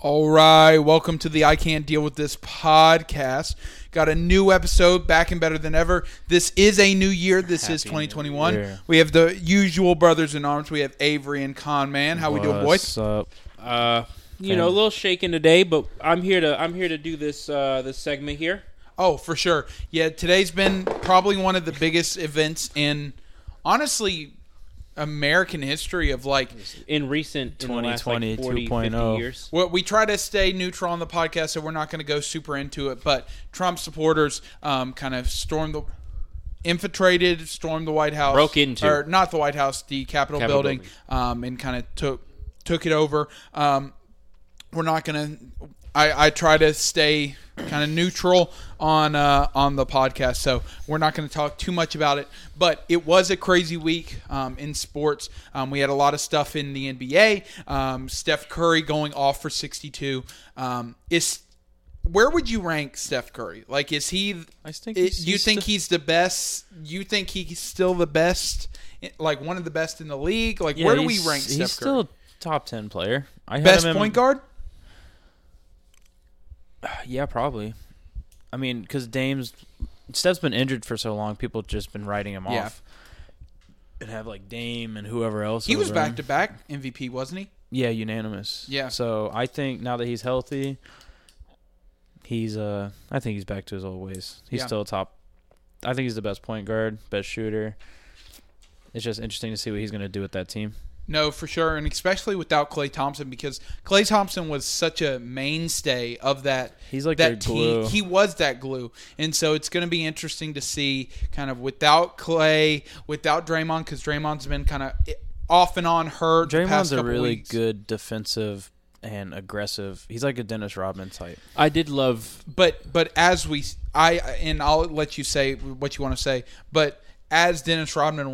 All right, welcome to the I Can't Deal With This podcast. Got a new episode, back and better than ever. This is a new year. This is 2021. We have the usual brothers in arms. We have Avery and Con Man. How we doing, boys? What's up? You know, a little shaken today, but I'm here to do this segment here. Oh, for sure. Yeah, today's been probably one of the biggest events in, honestly, American history of like in recent 2020 like 40, 2.0 years. Well, we try to stay neutral on the podcast, so we're not going to go super into it, but Trump supporters kind of stormed the White House, broke into, or not the White House, the Capitol building. And kind of took it over. We're not going to I try to stay kind of neutral on the podcast, so we're not going to talk too much about it. But it was a crazy week in sports. We had a lot of stuff in the NBA. Steph Curry going off for 62. Where would you rank Steph Curry? Like, is he? I think he's the best? You think he's still the best? Like one of the best in the league? Like, yeah, where do we rank Steph Curry? He's still a top 10 player. Best point guard? Yeah, probably. I mean, because Steph's been injured for so long, people have just been writing him off. And have like Dame and whoever else. He was back-to-back MVP, wasn't he? Yeah, unanimous. Yeah. So I think now that he's healthy, I think he's back to his old ways. He's still top. I think he's the best point guard, best shooter. It's just interesting to see what he's going to do with that team. No, for sure, and especially without Klay Thompson, because Klay Thompson was such a mainstay of that. He's like that glue. He was that glue, and so it's going to be interesting to see kind of without Klay, without Draymond, because Draymond's been kind of off and on hurt. Draymond's a really good defensive and aggressive. He's like a Dennis Rodman type. I did love, but as I'll let you say what you want to say, but. As Dennis Rodman,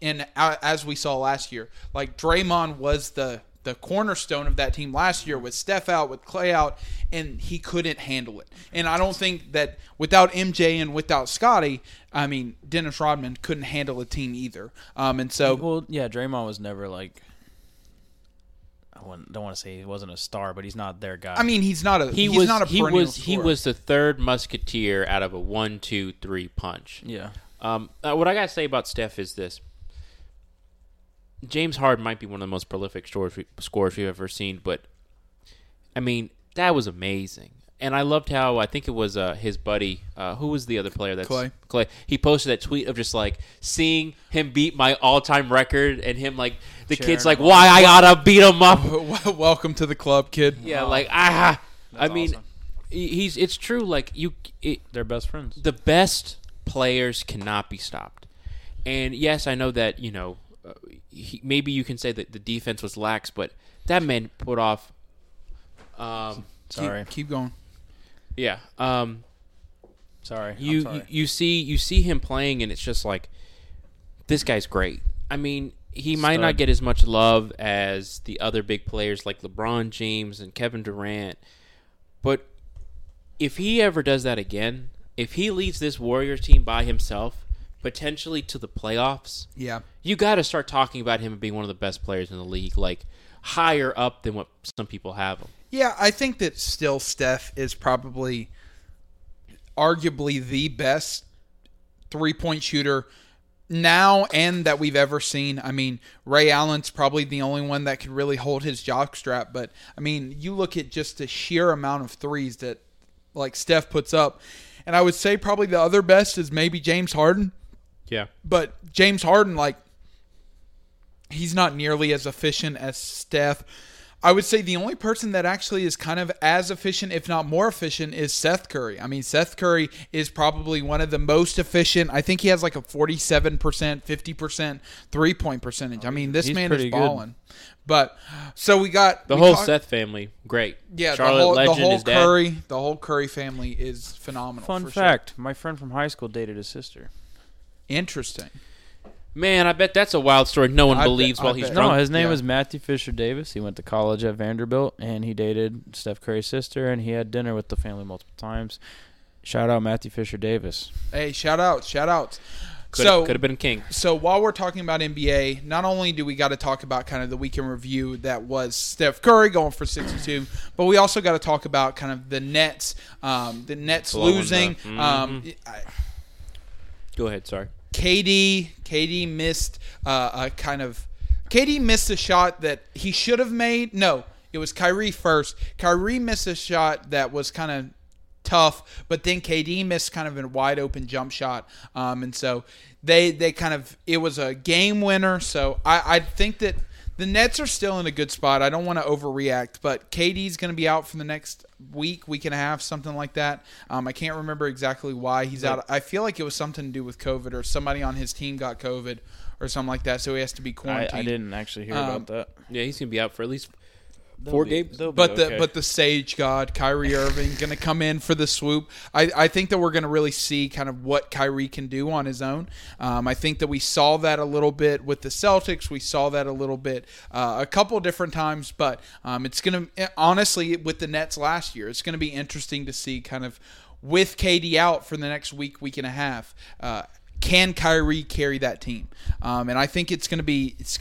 and as we saw last year, like Draymond was the cornerstone of that team last year with Steph out, with Klay out, and he couldn't handle it. And I don't think that without MJ and without Scottie, I mean, Dennis Rodman couldn't handle a team either. And so, well, yeah, Draymond was never like. Don't want to say he wasn't a star, but he's not their guy. I mean, he was the third musketeer out of a 1-2-3 punch. Yeah. What I got to say about Steph is this. James Harden might be one of the most prolific scorers you've ever seen, but, I mean, that was amazing. And I loved how, I think it was his buddy, who was the other player? That's Klay. He posted that tweet of just, like, seeing him beat my all-time record and him, like, the kid's like, why I got to beat him up? Welcome to the club, kid. Yeah, like, awesome. It's true. Like, they're best friends. The best players cannot be stopped. And, yes, I know that, you know, maybe you can say that the defense was lax, but that man put off Keep going. Yeah. Sorry. You see him playing, and it's just like, this guy's great. I mean, he might not get as much love as the other big players like LeBron James and Kevin Durant, but if he ever does that again, if he leads this Warriors team by himself, potentially to the playoffs, you got to start talking about him being one of the best players in the league, like higher up than what some people have him. Yeah, I think that still Steph is probably arguably the best three-point shooter now and that we've ever seen. I mean, Ray Allen's probably the only one that can really hold his jockstrap. But, I mean, you look at just the sheer amount of threes that, like, Steph puts up. And I would say probably the other best is maybe James Harden. Yeah. But James Harden, like, he's not nearly as efficient as Steph. I would say the only person that actually is kind of as efficient, if not more efficient, is Seth Curry. I mean, Seth Curry is probably one of the most efficient. I think he has like a 47%, 50% three-point percentage. I mean, this man is balling. Good. But so we got the whole Seth family. Great. Yeah, the whole Curry family is phenomenal. Fun fact, my friend from high school dated his sister. Interesting. Man, I bet that's a wild story no one believes while he's drunk. No, his name was Matthew Fisher Davis. He went to college at Vanderbilt, and he dated Steph Curry's sister, and he had dinner with the family multiple times. Shout out Matthew Fisher Davis. Hey, shout outs. Could have been king. So while we're talking about NBA, not only do we got to talk about kind of the weekend review that was Steph Curry going for 62, but we also got to talk about kind of the Nets losing. Go ahead, sorry. KD missed a shot that he should have made. No, it was Kyrie first. Kyrie missed a shot that was kind of tough, but then KD missed kind of a wide open jump shot. And so they kind of, it was a game winner. So I think that the Nets are still in a good spot. I don't want to overreact, but KD's going to be out for the next week and a half, something like that. I can't remember exactly why he's out. I feel like it was something to do with COVID, or somebody on his team got COVID or something like that. So he has to be quarantined. I didn't actually hear about that. Yeah, he's going to be out for at least four games. But the sage god, Kyrie Irving, going to come in for the swoop. I think that we're going to really see kind of what Kyrie can do on his own. I think that we saw that a little bit with the Celtics. We saw that a little bit a couple different times. But it's going to, honestly, with the Nets last year, it's going to be interesting to see kind of with KD out for the next week and a half, can Kyrie carry that team? And I think it's going to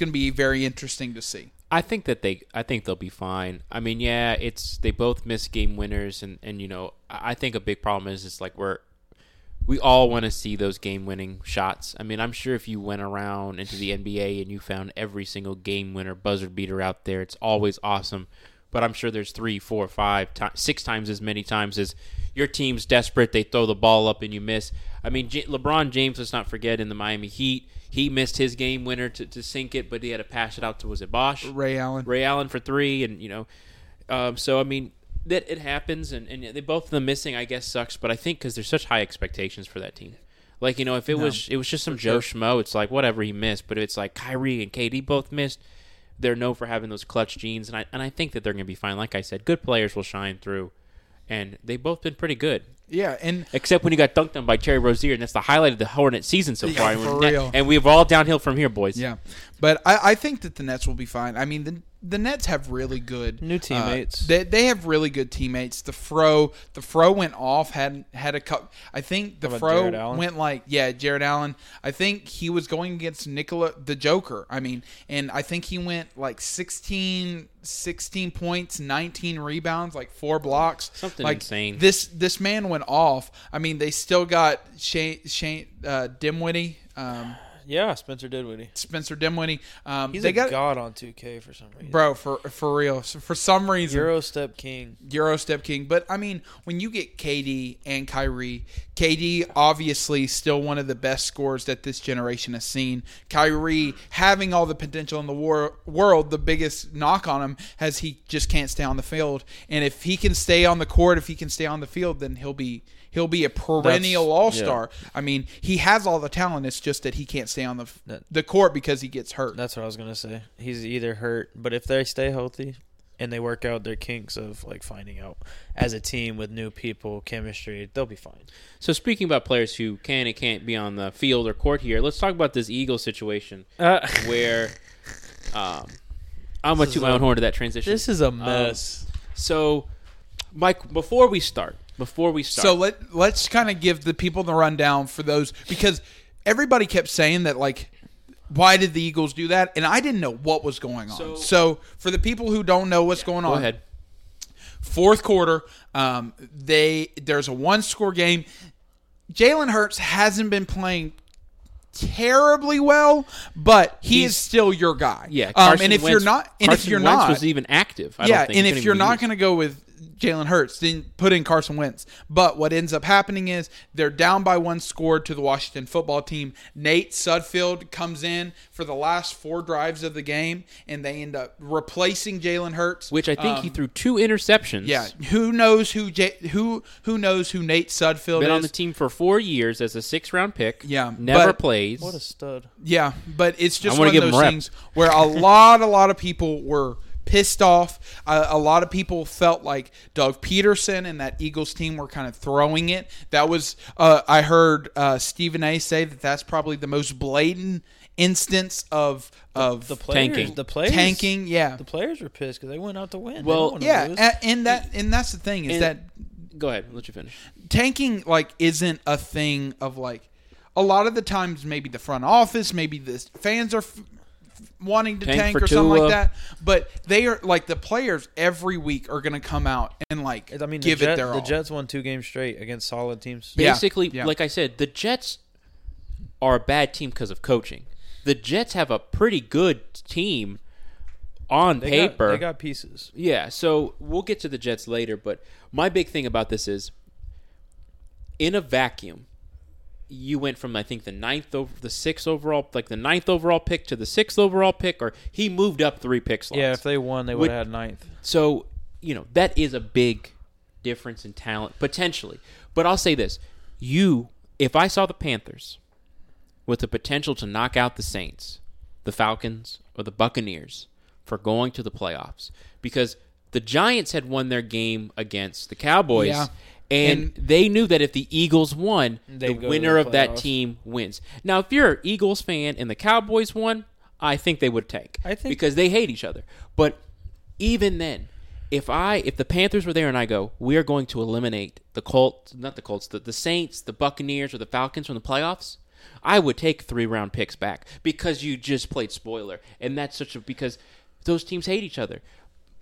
be very interesting to see. I think they'll be fine. I mean, yeah, it's they both miss game winners, and you know, I think a big problem is it's like we all want to see those game winning shots. I mean, I'm sure if you went around into the NBA and you found every single game winner buzzer beater out there, it's always awesome. But I'm sure there's 3, 4, 5, 6 times as many times as your team's desperate, they throw the ball up and you miss. I mean, LeBron James, let's not forget, in the Miami Heat, he missed his game winner to sink it, but he had to pass it out to, was it Bosch? Ray Allen for 3, and, you know. So, I mean, that it happens, and they both of them missing, I guess, sucks, but I think because there's such high expectations for that team. Like, you know, if it was just some Joe Schmo, it's like, whatever, he missed, but if it's like Kyrie and KD both missed, they're known for having those clutch genes, and I think that they're going to be fine. Like I said, good players will shine through, and they've both been pretty good. Yeah, and except when you got dunked on by Terry Rozier, and that's the highlight of the Hornet season so far. Yeah, for real. And we've all downhill from here, boys. Yeah, but I think that the Nets will be fine. I mean, the Nets have really good new teammates. They have really good teammates. The Fro went off, had a cup. I think the Fro went like, yeah, Jared Allen. I think he was going against Nikola the Joker. I mean, and I think he went like 16 points, 19 rebounds, like 4 blocks. Something like insane. This man went off. I mean, they still got Shane Dinwiddie. Yeah, Spencer Dinwiddie. He's a god on 2K for some reason. Bro, for real. For some reason. Euro step king. But, I mean, when you get KD and Kyrie, KD obviously still one of the best scorers that this generation has seen. Kyrie having all the potential in the world, the biggest knock on him has he just can't stay on the field. And if he can stay on the court, if he can stay on the field, then he'll be a perennial all-star. Yeah. I mean, he has all the talent. It's just that he can't stay on the court because he gets hurt. That's what I was going to say. He's either hurt, but if they stay healthy and they work out their kinks of like finding out as a team with new people, chemistry, they'll be fine. So speaking about players who can and can't be on the field or court here, let's talk about this Eagles situation where I'm going to toot my own horn to that transition. This is a mess. So, Mike, before we start. So let's kind of give the people the rundown for those, because everybody kept saying that, like, why did the Eagles do that? And I didn't know what was going on. So for the people who don't know what's going on, go ahead. Fourth quarter, there's a 1-score game. Jalen Hurts hasn't been playing terribly well, but he's still your guy. Yeah, Carson Wentz was even active. I don't think if you're not going to go with Jalen Hurts, then put in Carson Wentz. But what ends up happening is they're down by 1 score to the Washington football team. Nate Sudfeld comes in for the last 4 drives of the game, and they end up replacing Jalen Hurts, which I think he threw 2 interceptions. Yeah, who knows who Nate Sudfeld is? Been on the team for 4 years as a 6th-round pick. Yeah, never plays. What a stud. Yeah, but it's just one of those things where a lot of people were pissed off. A lot of people felt like Doug Peterson and that Eagles team were kind of throwing it. That was, I heard Stephen A. say that's probably the most blatant instance of tanking. The players, yeah. The players were pissed because they went out to win. Well, yeah, and that's the thing is that. Go ahead, I'll let you finish. Tanking like isn't a thing of like, a lot of the times maybe the front office, maybe the fans are wanting to tank or something like that. But they are like the players every week are going to come out and like give it their all. The Jets won 2 games straight against solid teams. Basically, like I said, the Jets are a bad team because of coaching. The Jets have a pretty good team on paper. They got pieces. Yeah, so we'll get to the Jets later. But my big thing about this is in a vacuum, you went from, I think, the 9th overall pick to the 6th overall pick, or he moved up 3 pick slots. Yeah, if they won, they would have had 9th. So, that is a big difference in talent, potentially. But I'll say this. If I saw the Panthers with the potential to knock out the Saints, the Falcons, or the Buccaneers for going to the playoffs, because the Giants had won their game against the Cowboys, and they knew that if the Eagles won, the winner of that team wins. Now, if you're an Eagles fan and the Cowboys won, I think they would tank because they hate each other. But even then, if the Panthers were there and I go, we are going to eliminate the Saints, the Buccaneers, or the Falcons from the playoffs, I would take 3-round picks back because you just played spoiler. And that's because those teams hate each other.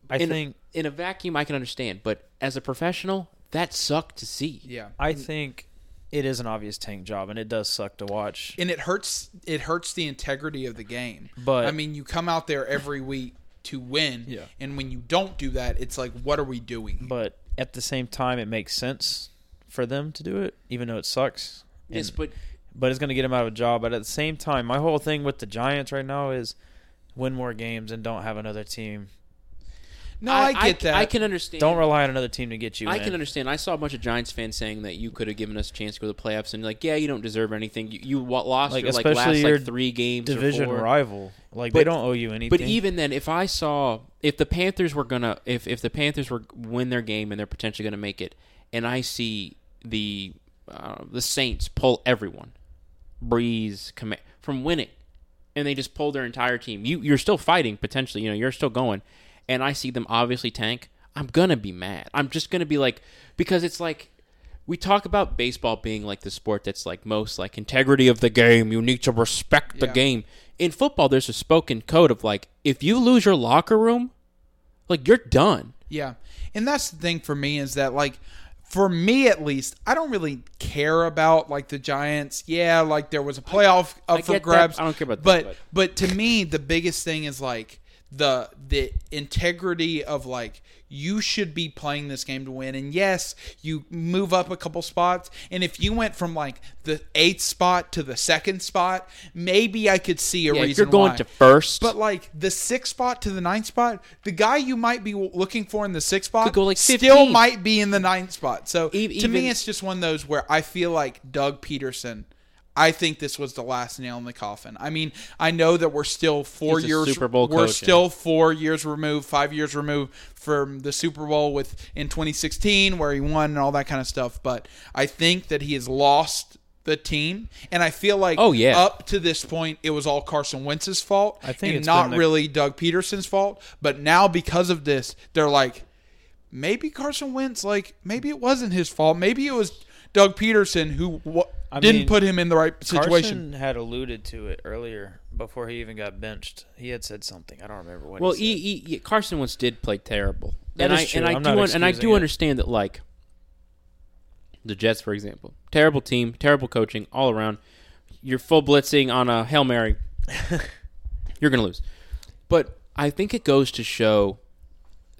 I think in a vacuum, I can understand. But as a professional, that sucked to see. Yeah, I think it is an obvious tank job, and it does suck to watch. And it hurts. It hurts the integrity of the game. But I mean, you come out there every week to win, and when you don't do that, it's like, what are we doing? But at the same time, it makes sense for them to do it, even though it sucks. Yes, but it's going to get them out of a job. But at the same time, my whole thing with the Giants right now is win more games and don't have another team. No, I get that. I can understand. Don't rely on another team to get you in. I can understand. I saw a bunch of Giants fans saying that you could have given us a chance to go to the playoffs, and like, yeah, you don't deserve anything. You lost your last 3 games division or 4. Rival. Like, but they don't owe you anything. But even then, if the Panthers were gonna, if the Panthers were win their game and they're potentially gonna make it, and I see the Saints pull everyone, Breeze from winning, and they just pull their entire team. You're still fighting potentially. You're still going. And I see them obviously tank, I'm going to be mad. I'm just going to be like, because it's like, we talk about baseball being like the sport that's like most like integrity of the game. You need to respect the game. In football, there's a spoken code of like, if you lose your locker room, like you're done. Yeah. And that's the thing for me is that like, for me at least, I don't really care about like the Giants. Yeah, like there was a playoff up for grabs. I don't care about that. But to me, the biggest thing is like, the integrity of like you should be playing this game to win, and yes, you move up a couple spots, and if you went from like the 8th spot to the 2nd spot, maybe I could see a reason if you're going to 1st, but like the 6th spot to the 9th spot, the guy you might be looking for in the 6th spot could go like 15. Still might be in the 9th spot. So even, to me, it's just one of those where I feel like Doug Peterson, I think this was the last nail in the coffin. I mean, I know that we're still 5 years removed from the Super Bowl in 2016 where he won and all that kind of stuff. But I think that he has lost the team, and I feel like up to this point it was all Carson Wentz's fault, I think, and not really Doug Peterson's fault. But now because of this, they're like, maybe Carson Wentz, like maybe it wasn't his fault. Maybe it was Doug Peterson who didn't put him in the right situation. Carson had alluded to it earlier before he even got benched. He had said something. I don't remember what he said. Carson Wentz did play terrible. That is true. And I do understand that, like, the Jets, for example, terrible team, terrible coaching all around. You're full blitzing on a Hail Mary. You're going to lose. But I think it goes to show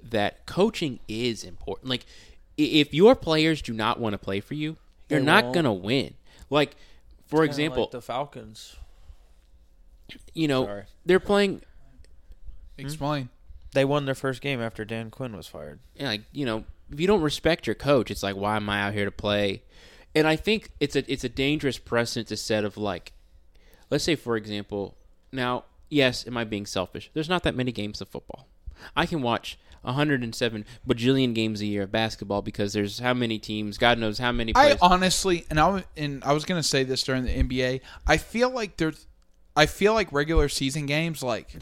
that coaching is important. Like, if your players do not want to play for you, you're not going to win. Like, for example, like the Falcons. They're playing. Explain. They won their first game after Dan Quinn was fired. Yeah, like, if you don't respect your coach, it's like, why am I out here to play? And I think it's a dangerous precedent to set of like, let's say for example, now yes, am I being selfish? There's not that many games of football. I can watch 107 bajillion games a year of basketball because there's how many teams, God knows how many players. I honestly, and I was going to say this during the NBA, I feel like regular season games, like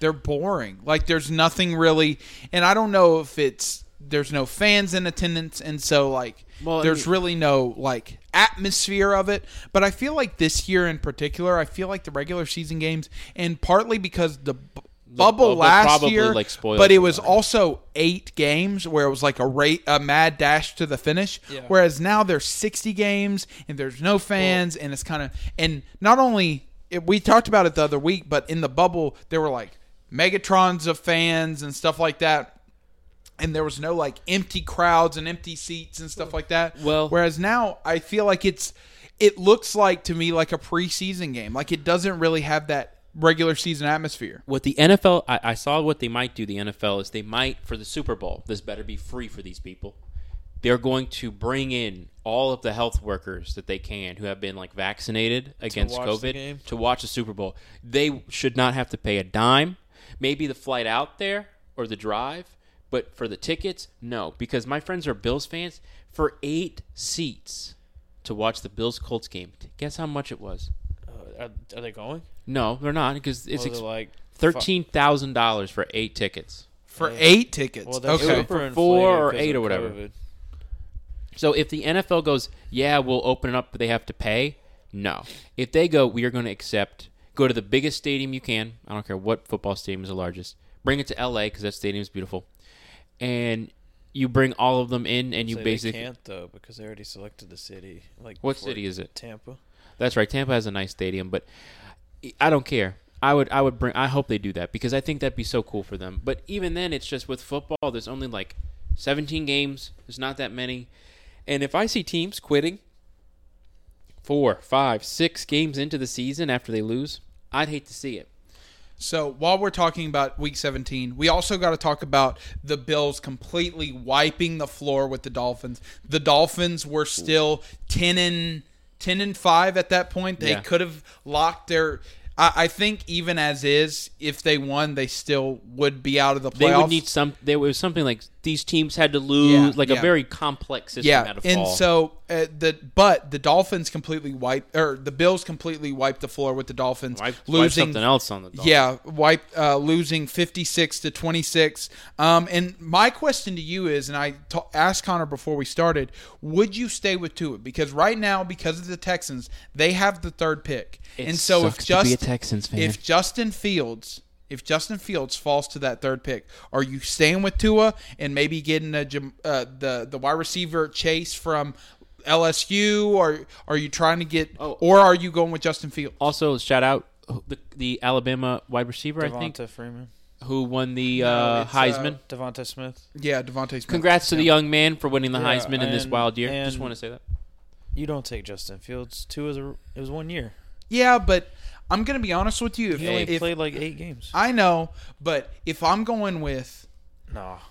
they're boring. Like there's nothing really, and I don't know if there's no fans in attendance, and so like Well, there's really no like atmosphere of it. But I feel like this year in particular, I feel like the regular season games, and partly because the bubble last year, like, but it was also 8 games where it was like a mad dash to the finish. Yeah. Whereas now there's 60 games and there's no fans, and it's kind of, and not only we talked about it the other week, but in the bubble there were like megatrons of fans and stuff like that, and there was no like empty crowds and empty seats and stuff like that. Well, whereas now I feel like it looks like to me like a preseason game, like it doesn't really have that regular season atmosphere. What the NFL, I saw what they might do. The NFL is they might, for the Super Bowl, this better be free for these people. They're going to bring in all of the health workers that they can who have been like vaccinated against COVID to watch the Super Bowl. They should not have to pay a dime. Maybe the flight out there or the drive, but for the tickets, no. Because my friends are Bills fans. For 8 seats to watch the Bills-Colts game, guess how much it was? Are they going? No, they're not, because it's like $13,000 for 8 tickets. For 8 tickets? Well, okay. For 4 or 8 or whatever. COVID. So if the NFL goes, yeah, we'll open it up, but they have to pay, no. If they go, we are going to accept, go to the biggest stadium you can. I don't care what football stadium is the largest. Bring it to L.A. because that stadium is beautiful. And you bring all of them in, and you basically... They can't, though, because they already selected the city. Like, what city is it? Tampa. That's right. Tampa has a nice stadium, but I don't care. I would bring. I hope they do that because I think that'd be so cool for them. But even then, it's just with football. There's only like 17 games. There's not that many, and if I see teams quitting 4, 5, 6 games into the season after they lose, I'd hate to see it. So while we're talking about Week 17, we also got to talk about the Bills completely wiping the floor with the Dolphins. The Dolphins were still 10-5 at that point. They could have locked their... I think even as is, if they won, they still would be out of the playoffs. They would need some... There was something like these teams had to lose, a very complex system had to fall. And so, but the Dolphins completely wiped... Or the Bills completely wiped the floor with the Dolphins. Losing something else on the Dolphins. Yeah, losing 56-26. And my question to you is, and I asked Connor before we started, would you stay with Tua? Because right now, because of the Texans, they have the 3rd pick. If Justin Fields falls to that 3rd pick, are you staying with Tua and maybe getting the wide receiver Chase from LSU, or are you trying to get or are you going with Justin Fields? Also, shout out the Alabama wide receiver, Devonta, I think. Devonta Freeman. Who won the Heisman. Devonta Smith. Yeah, Devonta Smith. Congrats to the young man for winning the Heisman in this wild year. Just want to say that. You don't take Justin Fields. It was 1 year. Yeah, but I'm going to be honest with you. He only played like 8 games. I know, but if I'm going with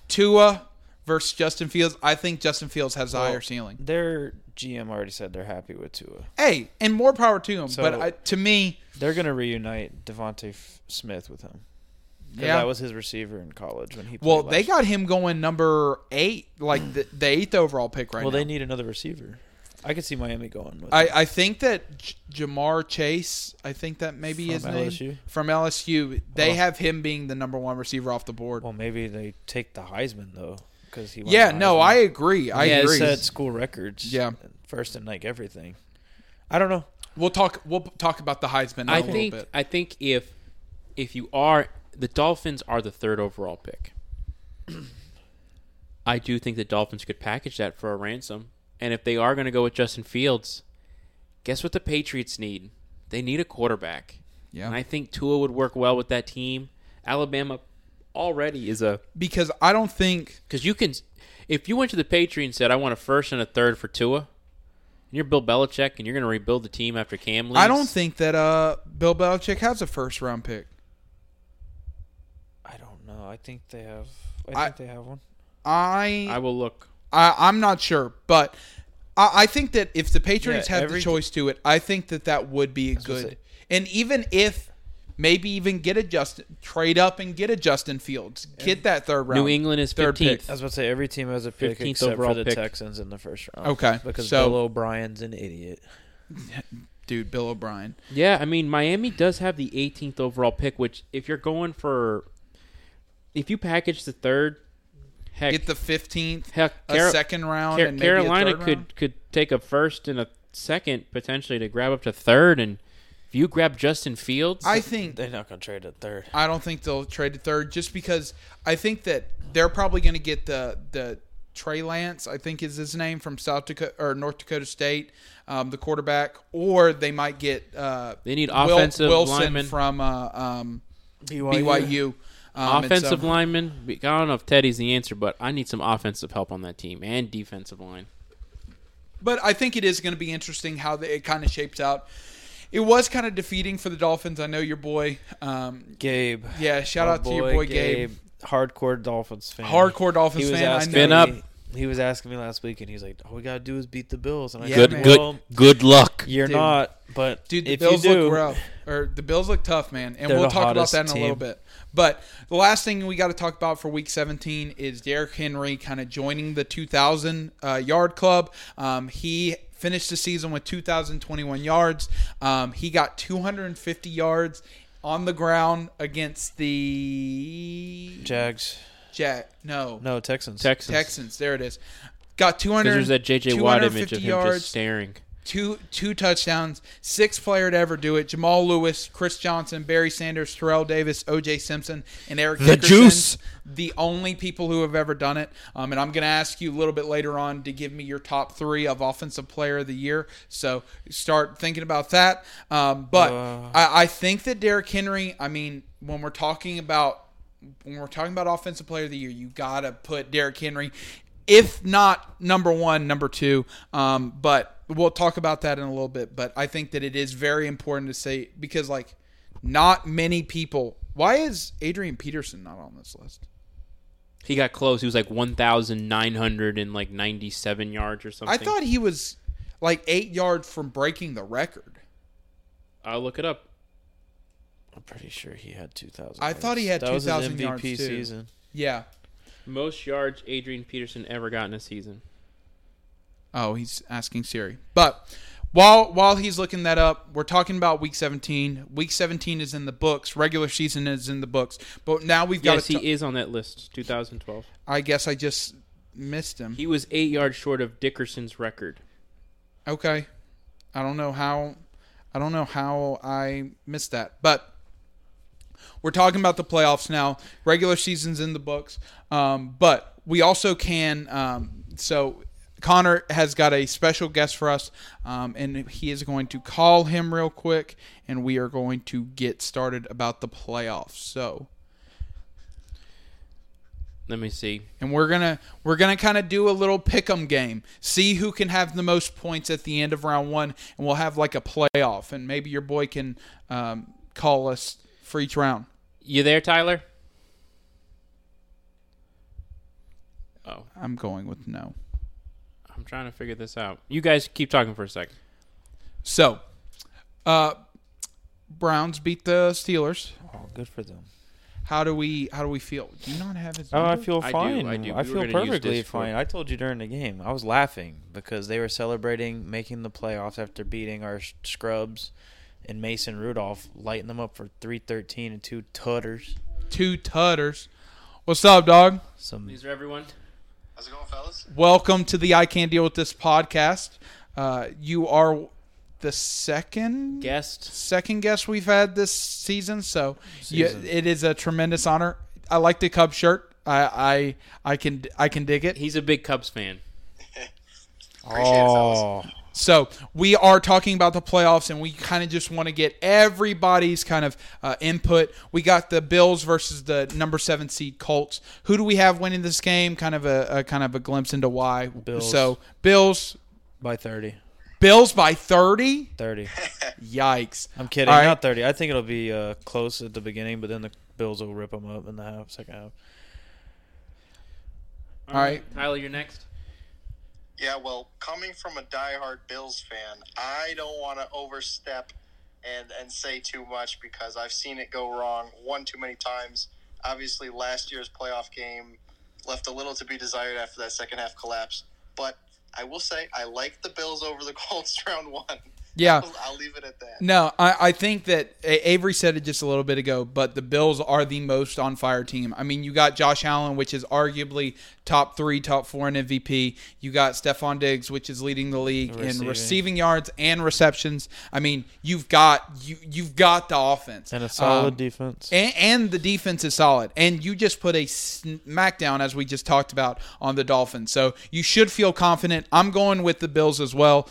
Tua versus Justin Fields, I think Justin Fields has a higher ceiling. Their GM already said they're happy with Tua. Hey, and more power to him. So but to me... They're going to reunite Devonta Smith with him. Yeah, that was his receiver in college when he played. Well, they got him going number 8, like the 8th overall pick right now. Well, they need another receiver. I could see Miami going with it. I think that Jamar Chase, I think that maybe his name. From LSU. They have him being the number 1 receiver off the board. Well, maybe they take the Heisman, though. Cause he won the Heisman. No, I agree. I agree. He set school records first in, like, everything. I don't know. We'll talk about the Heisman in a little bit. I think if you are – the Dolphins are the 3rd overall pick. I do think the Dolphins could package that for a ransom. And if they are going to go with Justin Fields, guess what the Patriots need? They need a quarterback. Yeah. And I think Tua would work well with that team. Alabama already is a... Because I don't think... Because you can... If you went to the Patriots and said, I want a 1st and a 3rd for Tua, and you're Bill Belichick, and you're going to rebuild the team after Cam leaves... I don't think that Bill Belichick has a 1st-round pick. I don't know. I think they have one. I will look... I'm not sure, but I think that if the Patriots had the choice to it, I think that would be good. And even if maybe even get a trade up and get a Justin Fields, get that 3rd round. New England is 15th. I was about to say every team has a pick except for the Texans in the 1st round. Okay, because Bill O'Brien's an idiot, dude. Bill O'Brien. Yeah, I mean Miami does have the 18th overall pick, which if you package the 3rd. Heck, get the 15th, a second round, and maybe Carolina a third round? could take a first and a second potentially to grab up to third, and if you grab Justin Fields, I think they're not going to trade to third. I don't think they'll trade to third, just because I think that they're probably going to get the Trey Lance, I think is his name, from South Dakota or North Dakota State, the quarterback, or they might get they need offensive Wilson linemen from BYU. Offensive lineman. I don't know if Teddy's the answer, but I need some offensive help on that team and defensive line. But I think it is going to be interesting how it kind of shapes out. It was kind of defeating for the Dolphins. I know your boy Gabe. Yeah, shout out to your boy Gabe. Hardcore Dolphins fan. He was asking me last week, and he's like, all we got to do is beat the Bills. And I said, good luck. You're dude. Not, but dude, the if Bills you do. Look rough. Or the Bills look tough, man, and we'll talk about that in a little bit. But the last thing we got to talk about for Week 17 is Derrick Henry kind of joining the 2,000-yard club. He finished the season with 2,021 yards. He got 250 yards on the ground against the Jags. No, Texans. There it is. Got 200. There's that J.J. Watt image of him yards, just staring. Two touchdowns, sixth player to ever do it. Jamal Lewis, Chris Johnson, Barry Sanders, Terrell Davis, O.J. Simpson, and Eric Dickerson. The only people who have ever done it. And I'm going to ask you a little bit later on to give me your top three of Offensive Player of the Year. So start thinking about that. I think that Derrick Henry, I mean, when we're talking about Offensive Player of the Year, you got to put Derrick Henry, if not number one, number two. But we'll talk about that in a little bit. But I think that it is very important to say, because, like, not many people. Why is Adrian Peterson not on this list? He got close. He was like 1,997 yards or something. I thought he was like 8 yards from breaking the record. I'll look it up. I'm pretty sure he had 2,000. I thought he had 2,000 yards too. That was his MVP season. Yeah. Most yards Adrian Peterson ever got in a season. Oh, he's asking Siri. But while he's looking that up, we're talking about Week 17. Week 17 is in the books. Regular season is in the books. But now we've got. Yes, he is on that list. 2012. I guess I just missed him. He was 8 yards short of Dickerson's record. Okay, I don't know how I missed that, but. We're talking about the playoffs now. Regular season's in the books. But we also can so Connor has got a special guest for us, and he is going to call him real quick, and we are going to get started about the playoffs. So let me see. And we're gonna kind of do a little pick'em game. See who can have the most points at the end of round one, and we'll have like a playoff, and maybe your boy can call us for each round. You there, Tyler? Oh. I'm going with no. I'm trying to figure this out. You guys keep talking for a second. So, Browns beat the Steelers. Oh, good for them. How do we feel? Do you not have his number? Oh, I feel fine. I do. I feel perfectly fine. I told you during the game. I was laughing because they were celebrating making the playoffs after beating our scrubs. And Mason Rudolph lighting them up for 313 and two tutters. What's up, dog? These are everyone. How's it going, fellas? Welcome to the I Can't Deal With This podcast. You are the second guest we've had this season, so. It is a tremendous honor. I like the Cubs shirt. I can dig it. He's a big Cubs fan. Appreciate it, fellas. So we are talking about the playoffs, and we kind of just want to get everybody's kind of input. We got the Bills versus the number 7 seed Colts. Who do we have winning this game? Kind of a glimpse into why. Bills. So Bills by 30. Bills by 30? 30. Yikes! I'm kidding. All right. Not 30. I think it'll be close at the beginning, but then the Bills will rip them up in the second half. All right. Tyler, you're next. Yeah, well, coming from a diehard Bills fan, I don't want to overstep and say too much because I've seen it go wrong one too many times. Obviously, last year's playoff game left a little to be desired after that second half collapse. But I will say I like the Bills over the Colts round one. Yeah. I'll leave it at that. No, I think that Avery said it just a little bit ago, but the Bills are the most on fire team. I mean, you got Josh Allen, which is arguably top three, top four in MVP. You got Stefon Diggs, which is leading the league in receiving yards and receptions. I mean, you've got the offense. And a solid defense. And the defense is solid. And you just put a smackdown, as we just talked about, on the Dolphins. So you should feel confident. I'm going with the Bills as well,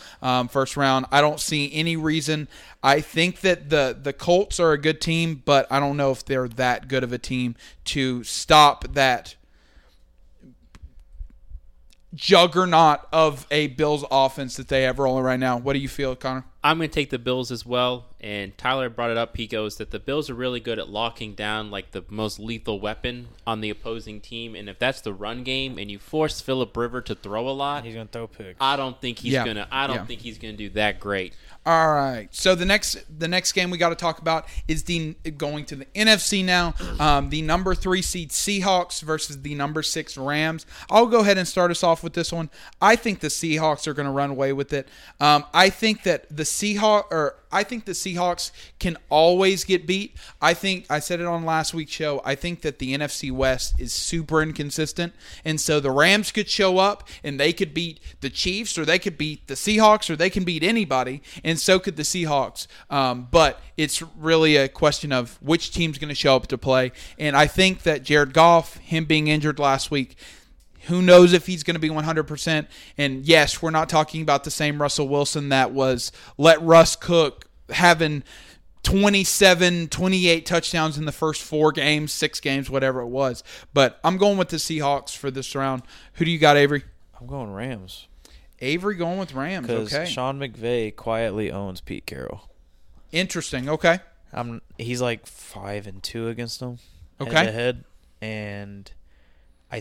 first round. I don't see any reason. I think that the Colts are a good team, but I don't know if they're that good of a team to stop that juggernaut of a Bills offense that they have rolling right now. What do you feel, Connor? I'm going to take the Bills as well, and Tyler brought it up. He goes that the Bills are really good at locking down like the most lethal weapon on the opposing team, and if that's the run game and you force Philip River to throw a lot, he's going to throw picks. I don't think he's going to do that great. All right. So the next game we got to talk about is going to the NFC now. The number 3 seed Seahawks versus the number 6 Rams. I'll go ahead and start us off with this one. I think the Seahawks are going to run away with it. I think the Seahawks can always get beat. I think I said it on last week's show. I think that the NFC West is super inconsistent, and so the Rams could show up and they could beat the Chiefs, or they could beat the Seahawks, or they can beat anybody, and so could the Seahawks. But it's really a question of which team's going to show up to play. And I think that Jared Goff, him being injured last week, who knows if he's going to be 100%. And yes, we're not talking about the same Russell Wilson that was let Russ cook, having 27, 28 touchdowns in the first 6 games, whatever it was. But I'm going with the Seahawks for this round. Who do you got, Avery? I'm going Rams. Avery going with Rams, okay. Because Sean McVay quietly owns Pete Carroll. Interesting, okay. He's like 5-2 against them. Okay. Head-to-head, and I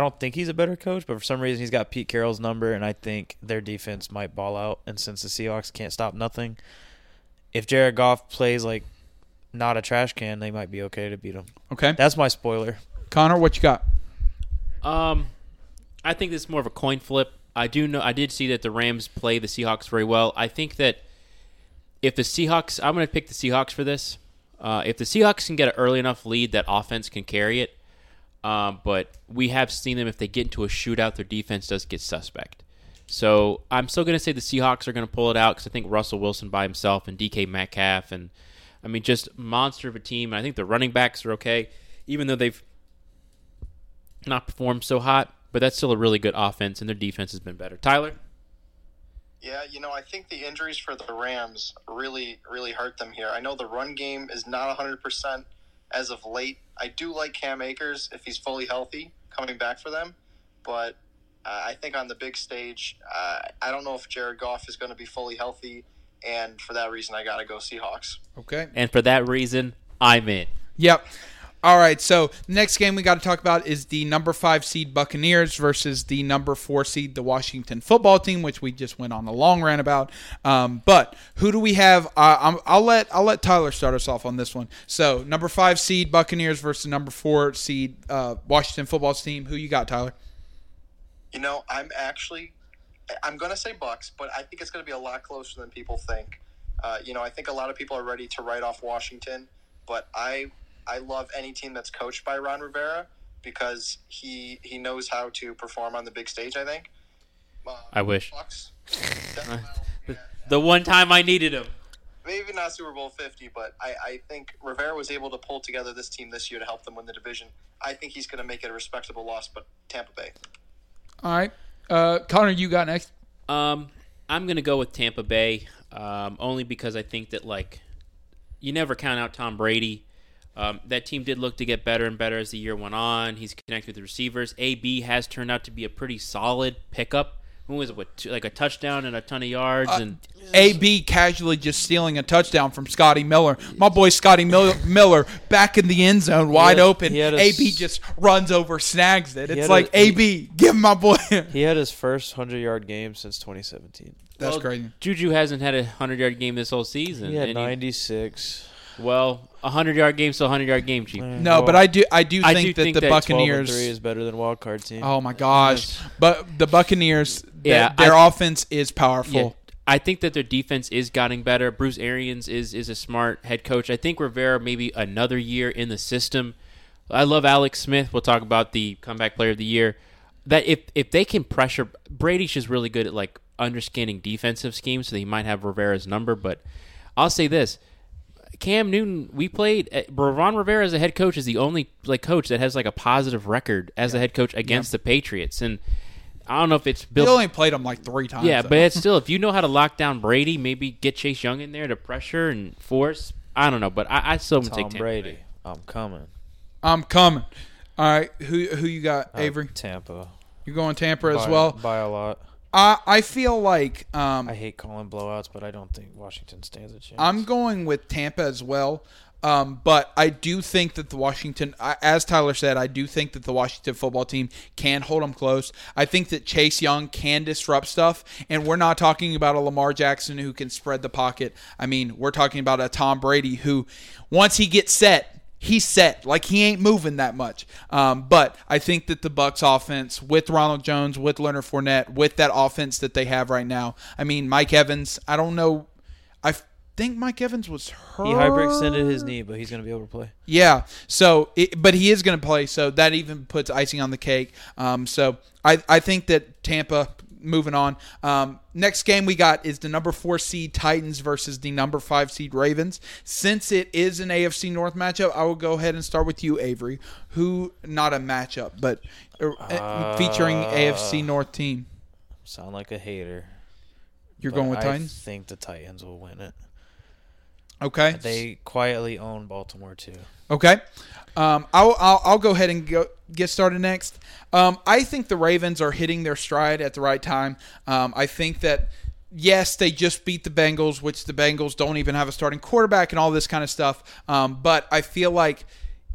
don't think he's a better coach, but for some reason he's got Pete Carroll's number, and I think their defense might ball out. And since the Seahawks can't stop nothing, if Jared Goff plays like not a trash can, they might be okay to beat him. Okay. That's my spoiler. Connor, what you got? I think this is more of a coin flip. I did see that the Rams play the Seahawks very well. I think that I'm going to pick the Seahawks for this. If the Seahawks can get an early enough lead, that offense can carry it. But we have seen them, if they get into a shootout, their defense does get suspect. So I'm still going to say the Seahawks are going to pull it out, because I think Russell Wilson by himself and DK Metcalf and, I mean, just monster of a team. And I think the running backs are okay, even though they've not performed so hot. But that's still a really good offense, and their defense has been better. Tyler? Yeah, I think the injuries for the Rams really, really hurt them here. I know the run game is not 100% as of late. I do like Cam Akers, if he's fully healthy, coming back for them. But I think on the big stage, I don't know if Jared Goff is going to be fully healthy. And for that reason, I got to go Seahawks. Okay. And for that reason, I'm in. Yep. All right, so next game we got to talk about is the number 5 seed Buccaneers versus the number 4 seed, the Washington football team, which we just went on a long rant about. But who do we have? I'll let Tyler start us off on this one. So number 5 seed Buccaneers versus number 4 seed Washington football team. Who you got, Tyler? I'm going to say Bucs, but I think it's going to be a lot closer than people think. I think a lot of people are ready to write off Washington, but I love any team that's coached by Ron Rivera, because he knows how to perform on the big stage, I think. I wish. Bucks, the one time I needed him. Maybe not Super Bowl 50, but I think Rivera was able to pull together this team this year to help them win the division. I think he's going to make it a respectable loss, but Tampa Bay. All right. Connor, you got next. I'm going to go with Tampa Bay, only because I think that, you never count out Tom Brady. That team did look to get better and better as the year went on. He's connected with the receivers. AB has turned out to be a pretty solid pickup. What was it, a touchdown and a ton of yards? And AB casually just stealing a touchdown from Scotty Miller. My boy Scotty Miller back in the end zone, wide open. AB just runs over, snags it. It's AB, give him my boy. He had his first 100-yard game since 2017. That's crazy. Juju hasn't had a 100-yard game this whole season. He had 96. Well, 100-yard game, so 100-yard game, Chief. No, but I think that the Buccaneers 12-3 is better than wild card team. Oh my gosh! But the Buccaneers, their offense is powerful. Yeah, I think that their defense is getting better. Bruce Arians is a smart head coach. I think Rivera maybe another year in the system. I love Alex Smith. We'll talk about the comeback player of the year. That if they can pressure, Brady's just really good at like understanding defensive schemes, so he might have Rivera's number. But I'll say this. Cam Newton, we played. Ron Rivera as a head coach is the only like coach that has like a positive record as a head coach against the Patriots, and I don't know if it's Bill. He only played him like 3 times. Yeah, though. But it's still, if you know how to lock down Brady, maybe get Chase Young in there to pressure and force. I don't know, but I still would take Tom Brady. I'm coming. All right, who you got, Avery? Tampa. You going Tampa as well? By a lot. I feel like I hate calling blowouts, but I don't think Washington stands a chance. I'm going with Tampa as well, but I do think that the Washington, as Tyler said, I do think that the Washington football team can hold them close. I think that Chase Young can disrupt stuff, and we're not talking about a Lamar Jackson who can spread the pocket. I mean, we're talking about a Tom Brady who, once he gets set, he's set. Like, he ain't moving that much. But I think that the Bucs offense, with Ronald Jones, with Leonard Fournette, with that offense that they have right now. I mean, Mike Evans, I don't know. I think Mike Evans was hurt. He hyperextended his knee, but he's going to be able to play. Yeah. But he is going to play, so that even puts icing on the cake. So I think that Tampa – moving on. Next game we got is the number 4 seed Titans versus the number 5 seed Ravens. Since it is an AFC North matchup, I will go ahead and start with you, Avery. Who, not a matchup, but featuring AFC North team. Sound like a hater. You're going with Titans? I think the Titans will win it. Okay. They quietly own Baltimore too. Okay. I'll go ahead and get started next. I think the Ravens are hitting their stride at the right time. I think that, yes, they just beat the Bengals, which the Bengals don't even have a starting quarterback and all this kind of stuff. But I feel like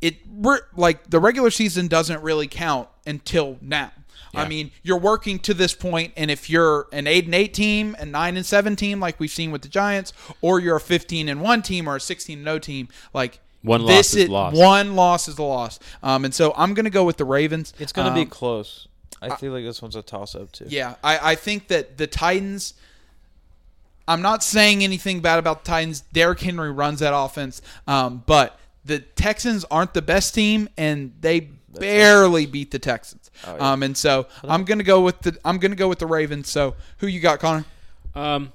the regular season doesn't really count until now. Yeah. I mean, you're working to this point, and if you're an 8-8 team, a 9-7 team, like we've seen with the Giants, or you're a 15-1 team or a 16-0 team, like one loss is a loss. And so I'm going to go with the Ravens. It's going to be close. I feel like this one's a toss-up too. Yeah, I think that the Titans. I'm not saying anything bad about the Titans. Derrick Henry runs that offense, but the Texans aren't the best team, and they barely beat the Texans. Oh, yeah. And so I'm gonna go with the Ravens. So who you got, Connor? I'm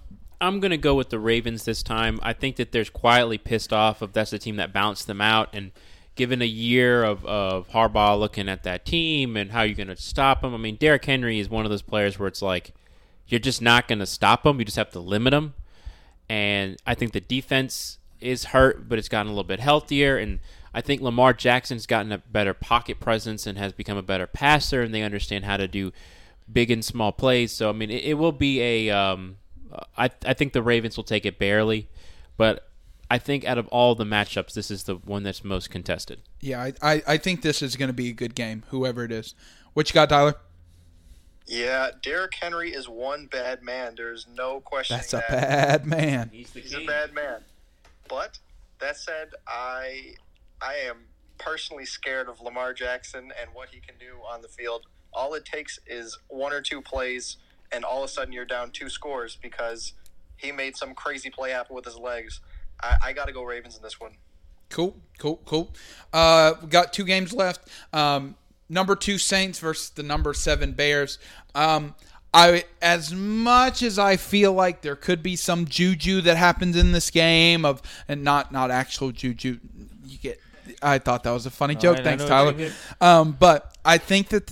gonna go with the Ravens this time. I think that they're quietly pissed off if that's the team that bounced them out, and given a year of Harbaugh looking at that team and how you're gonna stop them. I mean, Derrick Henry is one of those players where it's like you're just not gonna stop them. You just have to limit them. And I think the defense is hurt, but it's gotten a little bit healthier, and I think Lamar Jackson's gotten a better pocket presence and has become a better passer, and they understand how to do big and small plays. So, I mean, it will be a I think the Ravens will take it barely, but I think out of all the matchups, this is the one that's most contested. Yeah, I think this is going to be a good game, whoever it is. What you got, Tyler? Yeah, Derrick Henry is one bad man. There's no question. That's a bad man. He's a bad man. But that said, I am personally scared of Lamar Jackson and what he can do on the field. All it takes is 1 or 2 plays, and all of a sudden you're down 2 scores because he made some crazy play happen with his legs. I got to go Ravens in this one. Cool. We got 2 games left. Number 2 Saints versus the number 7 Bears. As much as I feel like there could be some juju that happens in this game, and not actual juju. I thought that was a funny joke. Thanks, Tyler. But I think that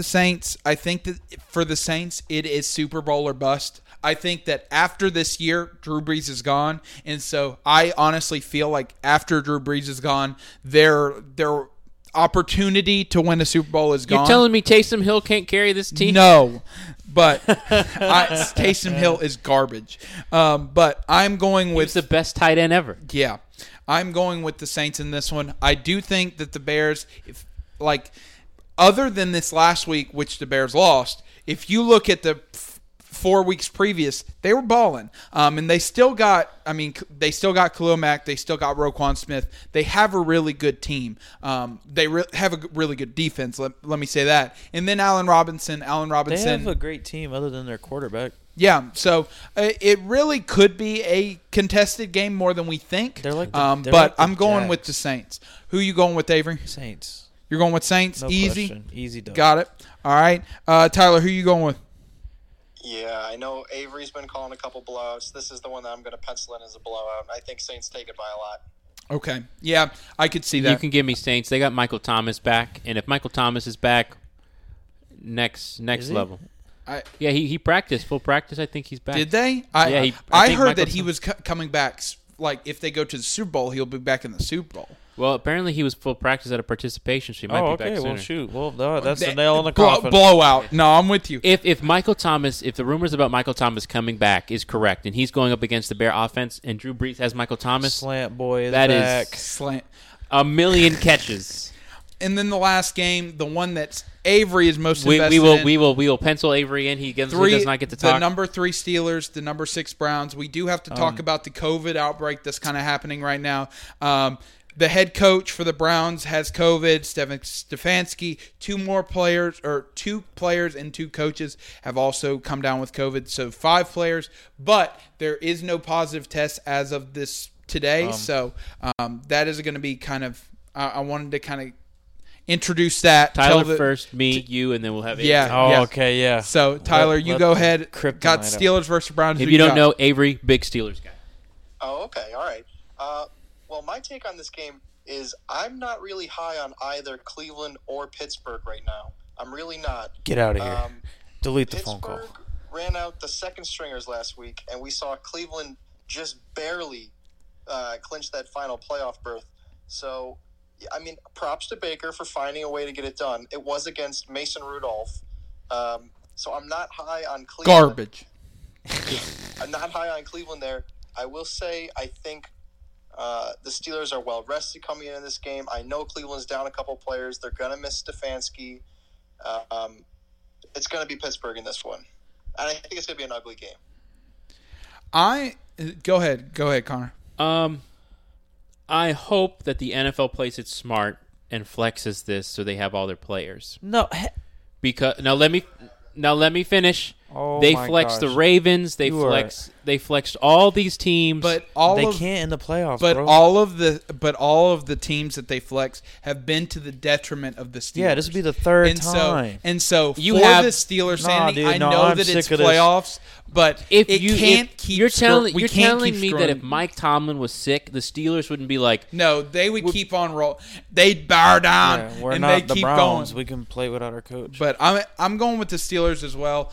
for the Saints, it is Super Bowl or bust. I think that after this year, Drew Brees is gone. And so I honestly feel like after Drew Brees is gone, their opportunity to win a Super Bowl is gone. You're telling me Taysom Hill can't carry this team? No. But Taysom Hill is garbage. But I'm going with – he's the best tight end ever. Yeah. I'm going with the Saints in this one. I do think that the Bears, other than this last week, which the Bears lost, if you look at the 4 weeks previous, they were balling. And they still got, they still got Khalil Mack. They still got Roquan Smith. They have a really good team. They have a really good defense. Let me say that. And then Allen Robinson. They have a great team other than their quarterback. Yeah, so it really could be a contested game more than we think. They're like the, they're but like the I'm going Jacks. With the Saints. Who are you going with, Avery? Saints. You're going with Saints? No easy? Question. Easy, dog. Got it. All right. Tyler, who are you going with? Yeah, I know Avery's been calling a couple blowouts. This is the one that I'm going to pencil in as a blowout. I think Saints take it by a lot. Okay. Yeah, I could see that. You can give me Saints. They got Michael Thomas back. And if Michael Thomas is back, next level. Yeah, he practiced, full practice. I think he's back. Did they? I heard Michael that he was coming back. Like, if they go to the Super Bowl, he'll be back in the Super Bowl. Well, apparently he was full practice at a participation, so he might be back sooner. Well, shoot. Well, no, that's the nail in the coffin. Blowout. No, I'm with you. If Michael Thomas, if the rumors about Michael Thomas coming back is correct, and he's going up against the Bear offense, and Drew Brees has Michael Thomas. Slant boy is that back. That is slant. A million catches. And then the last game, the one that Avery is most invested in. We will pencil Avery in. He does not get to talk. The number 3 Steelers, the number 6 Browns. We do have to talk about the COVID outbreak that's kind of happening right now. The head coach for the Browns has COVID, Stefanski. 2 players and 2 coaches have also come down with COVID, so 5 players. But there is no positive test as of this today, so that is going to be kind of I wanted to kind of introduce that. Tyler first, me, you, and then we'll have Avery. Yeah. Oh, yeah. Okay, yeah. So, Tyler, you go ahead. Got Steelers versus Browns. If you don't know, Avery, big Steelers guy. Oh, okay, all right. Well, my take on this game is I'm not really high on either Cleveland or Pittsburgh right now. I'm really not. Get out of here. Delete the phone call. Pittsburgh ran out the second stringers last week, and we saw Cleveland just barely clinch that final playoff berth. So, I mean, props to Baker for finding a way to get it done. It was against Mason Rudolph. So I'm not high on Cleveland. Garbage. I'm not high on Cleveland there. I will say I think the Steelers are well-rested coming into this game. I know Cleveland's down a couple players. They're going to miss Stefanski. It's going to be Pittsburgh in this one. And I think it's going to be an ugly game. Go ahead, Connor. I hope that the NFL plays it smart and flexes this so they have all their players. No. Because now let me finish. Oh, they flexed the Ravens. They flexed all these teams, but they can't in the playoffs. But bro. all of the teams that they flex have been to the detriment of the Steelers. Yeah, this would be the third time. So you have the Steelers, Sandy. That it's playoffs, but if it you can't if keep. You're telling me that if Mike Tomlin was sick, the Steelers wouldn't be like. No, they would keep on roll. They'd bow down keep Browns. Going. We can play without our coach. But I'm going with the Steelers as well.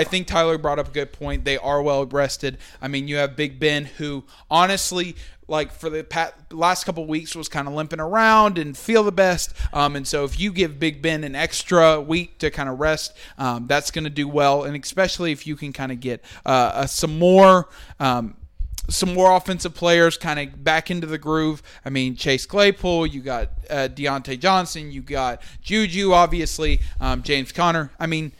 I think Tyler brought up a good point. They are well rested. I mean, you have Big Ben, who honestly, like for the last couple weeks, was kind of limping around and feel the best. And so, if you give Big Ben an extra week to kind of rest, that's going to do well. And especially if you can kind of get some more offensive players kind of back into the groove. I mean, Chase Claypool, you got Deontay Johnson, you got Juju, obviously, James Conner. I mean.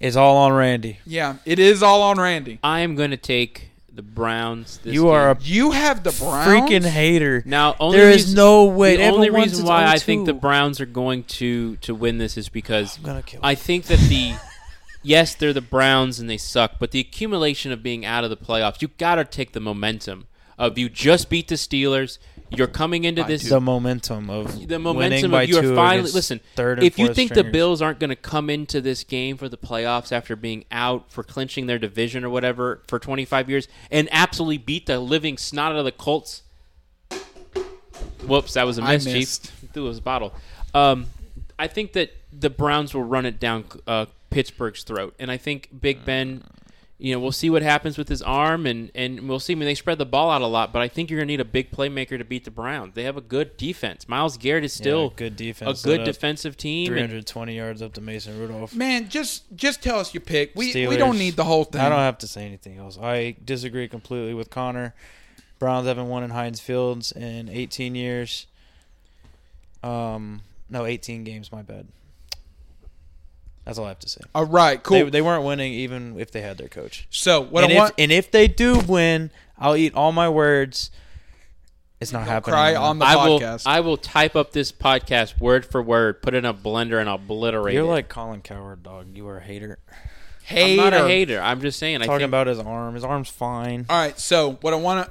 It's all on Randy. Yeah, it is all on Randy. I am going to take the Browns this game. You have the Browns? Freaking hater. Now, there is no way. The only reason why I think the Browns are going to win this is because I think that yes, they're the Browns and they suck, but the accumulation of being out of the playoffs, you got to take the momentum of you just beat the Steelers. You're coming into this. The momentum of you're finally. Listen, if you think the Bills aren't going to come into this game for the playoffs after being out for clinching their division or whatever for 25 years and absolutely beat the living snot out of the Colts. Whoops, that was a miss, Chief. Threw his bottle. I think that the Browns will run it down Pittsburgh's throat. And I think Big Ben. You know, we'll see what happens with his arm, and we'll see. I mean, they spread the ball out a lot, but I think you're going to need a big playmaker to beat the Browns. They have a good defense. Miles Garrett is still a good defensive team. 320 yards up to Mason Rudolph. Man, just tell us your pick. We don't need the whole thing. I don't have to say anything else. I disagree completely with Connor. Browns haven't won in Heinz Fields in 18 years. 18 games, my bad. That's all I have to say. All right, cool. They weren't winning even if they had their coach. So if they do win, I'll eat all my words. It's not happening. Cry on the podcast. I will type up this podcast word for word, put it in a blender, and I'll obliterate it. You're like Colin Cowherd, dog. You are a hater. Hater. I'm not a hater. I'm just saying. Talking about his arm. His arm's fine. All right. So what I want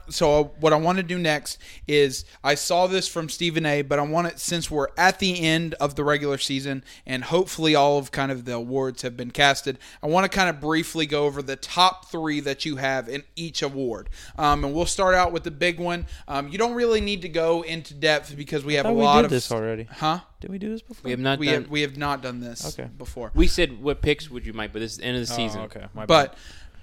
to do next is I saw this from Stephen A. But I want to, since we're at the end of the regular season and hopefully all of kind of the awards have been casted, I want to kind of briefly go over the top three that you have in each award. And we'll start out with the big one. You don't really need to go into depth because we have a lot of this already. Huh? Did we do this before? We have not done this before. We said what picks would you make, but this is the end of the season. Okay. But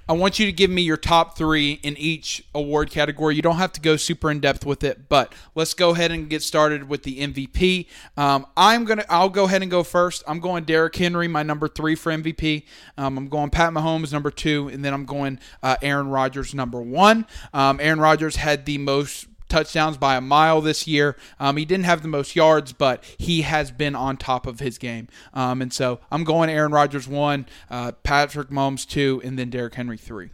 I want you to give me your top three in each award category. You don't have to go super in depth with it, but let's go ahead and get started with the MVP. I'll go ahead and go first. I'm going Derrick Henry, my number three for MVP. I'm going Pat Mahomes, number two, and then I'm going Aaron Rodgers, number one. Aaron Rodgers had the most touchdowns by a mile this year. He didn't have the most yards, but he has been on top of his game. And so I'm going Aaron Rodgers 1, Patrick Mahomes 2, and then Derrick Henry 3.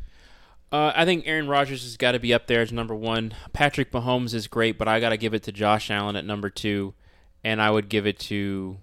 I think Aaron Rodgers has got to be up there as number 1. Patrick Mahomes is great, but I got to give it to Josh Allen at number 2, and I would give it to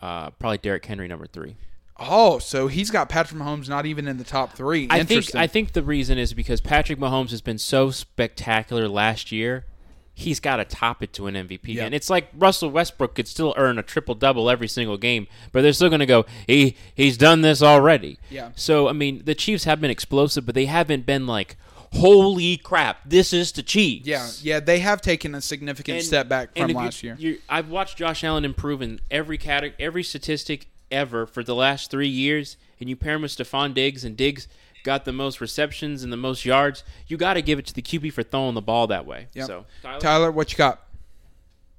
probably Derrick Henry number 3. Oh, so he's got Patrick Mahomes not even in the top three. I think the reason is because Patrick Mahomes has been so spectacular last year, he's got to top it to an MVP. Yep. And it's like Russell Westbrook could still earn a triple-double every single game, but they're still going to go, he's done this already. Yeah. So, I mean, the Chiefs have been explosive, but they haven't been like, holy crap, this is the Chiefs. Yeah, they have taken a significant step back from last year. I've watched Josh Allen improve in every category, every statistic ever for the last 3 years, and you pair him with Stefon Diggs, and Diggs got the most receptions and the most yards. You got to give it to the QB for throwing the ball that way. Yep. So, Tyler, what you got?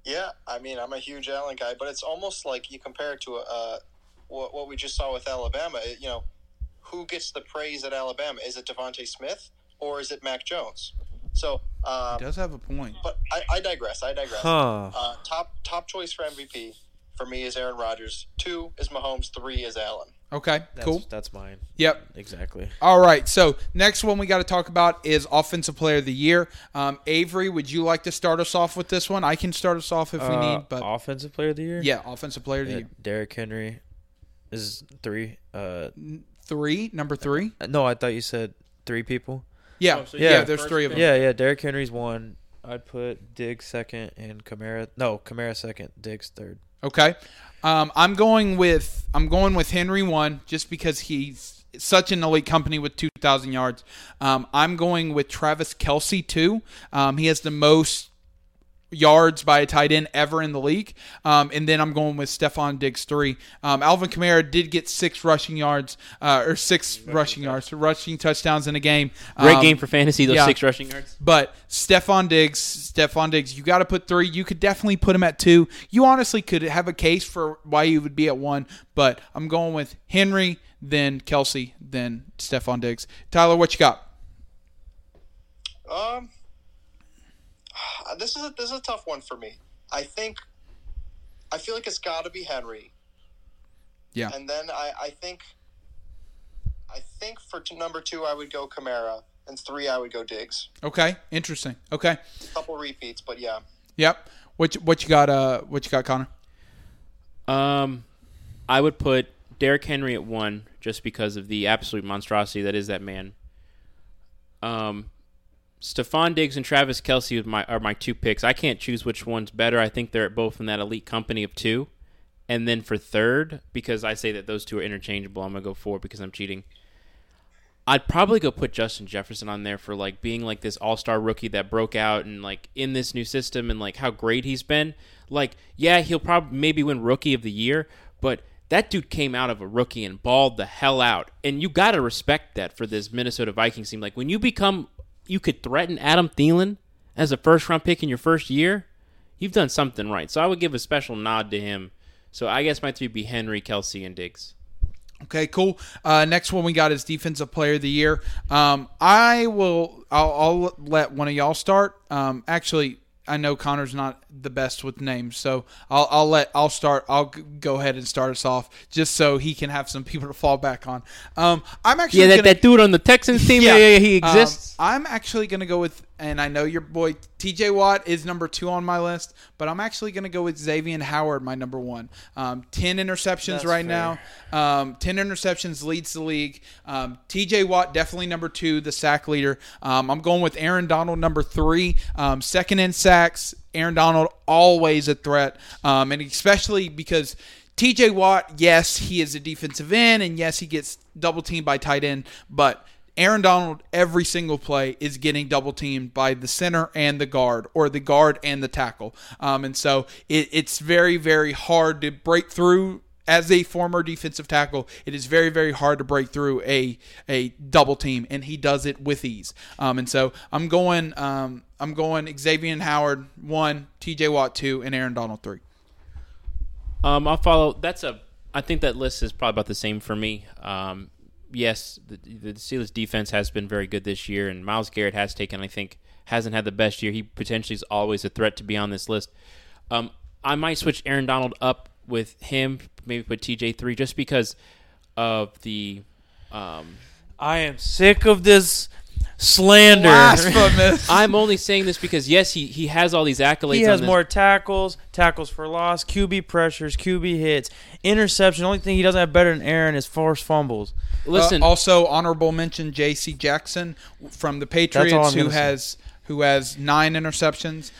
Yeah, I mean, I'm a huge Allen guy, but it's almost like you compare it to what we just saw with Alabama. You know, who gets the praise at Alabama? Is it Devonta Smith or is it Mac Jones? So he does have a point. But I digress. Top choice for MVP. For me is Aaron Rodgers. 2 is Mahomes. 3 is Allen. Okay, cool. That's mine. Yep. Exactly. All right, so next one we got to talk about is Offensive Player of the Year. Avery, would you like to start us off with this one? I can start us off if we need. But Offensive Player of the Year? Yeah, Offensive Player of the Year. Derrick Henry is 3. Number 3? No, I thought you said 3 people. Yeah, there's 3 of them. Yeah, Derrick Henry's 1. I'd put Diggs 2nd and Kamara 2nd, Diggs 3rd. Okay, I'm going with Henry 1 just because he's such an elite company with 2,000 yards. I'm going with Travis Kelce 2. He has the most yards by a tight end ever in the league. And then I'm going with Stefon Diggs 3. Alvin Kamara did get 6 rushing yards, or 6 rushing yards, rushing touchdowns in a game. Great game for fantasy, those 6 rushing yards. But Stefon Diggs, you got to put 3. You could definitely put him at 2. You honestly could have a case for why you would be at 1, but I'm going with Henry, then Kelce, then Stefon Diggs. Tyler, what you got? This is a tough one for me. I feel like it's got to be Henry. Yeah. And then I think for number 2 I would go Kamara, and 3 I would go Diggs. Okay, interesting. Okay. A couple repeats, but yeah. Yep. What you got, Connor? I would put Derrick Henry at 1 just because of the absolute monstrosity that is that man. Stephon Diggs and Travis Kelce are my 2 picks. I can't choose which one's better. I think they're both in that elite company of 2. And then for 3rd, because I say that those 2 are interchangeable, I'm going to go 4 because I'm cheating. I'd probably go put Justin Jefferson on there for like being like this all-star rookie that broke out and like in this new system and like how great he's been. Like, yeah, he'll probably maybe win Rookie of the Year, but that dude came out of a rookie and balled the hell out. And you got to respect that for this Minnesota Vikings team. Like when you become... You could threaten Adam Thielen as a first-round pick in your first year. You've done something right. So I would give a special nod to him. So I guess my 3 would be Henry, Kelce, and Diggs. Okay, cool. Next one we got is Defensive Player of the Year. I'll let one of y'all start. Actually, I know Connor's not the best with names, so I'll go ahead and start us off just so he can have some people to fall back on. I'm actually that dude on the Texans team. Yeah, he exists. I'm actually gonna go with and I know your boy TJ Watt is number 2 on my list, but I'm actually going to go with Xavier Howard, my number 1. 10 interceptions right now. 10 interceptions leads the league. TJ Watt, definitely number 2, the sack leader. I'm going with Aaron Donald, number 3, second in sacks. Aaron Donald, always a threat, and especially because TJ Watt, yes, he is a defensive end, and yes, he gets double-teamed by tight end, but Aaron Donald, every single play, is getting double-teamed by the center and the guard, or the guard and the tackle. And so it's very, very hard to break through. As a former defensive tackle, it is very, very hard to break through a double team, and he does it with ease. And so I'm going Xavier Howard 1, T.J. Watt 2, and Aaron Donald 3. I'll follow. I think that list is probably about the same for me. Yes, the Steelers defense has been very good this year, and Myles Garrett has taken, I think, hasn't had the best year. He potentially is always a threat to be on this list. I might switch Aaron Donald up with him, maybe put TJ3, just because of the. I am sick of this slander. I'm only saying this because, yes, he has all these accolades. He has more tackles for loss, QB pressures, QB hits, interception. The only thing he doesn't have better than Aaron is forced fumbles. Listen, also honorable mention J.C. Jackson from the Patriots, who has 9 interceptions.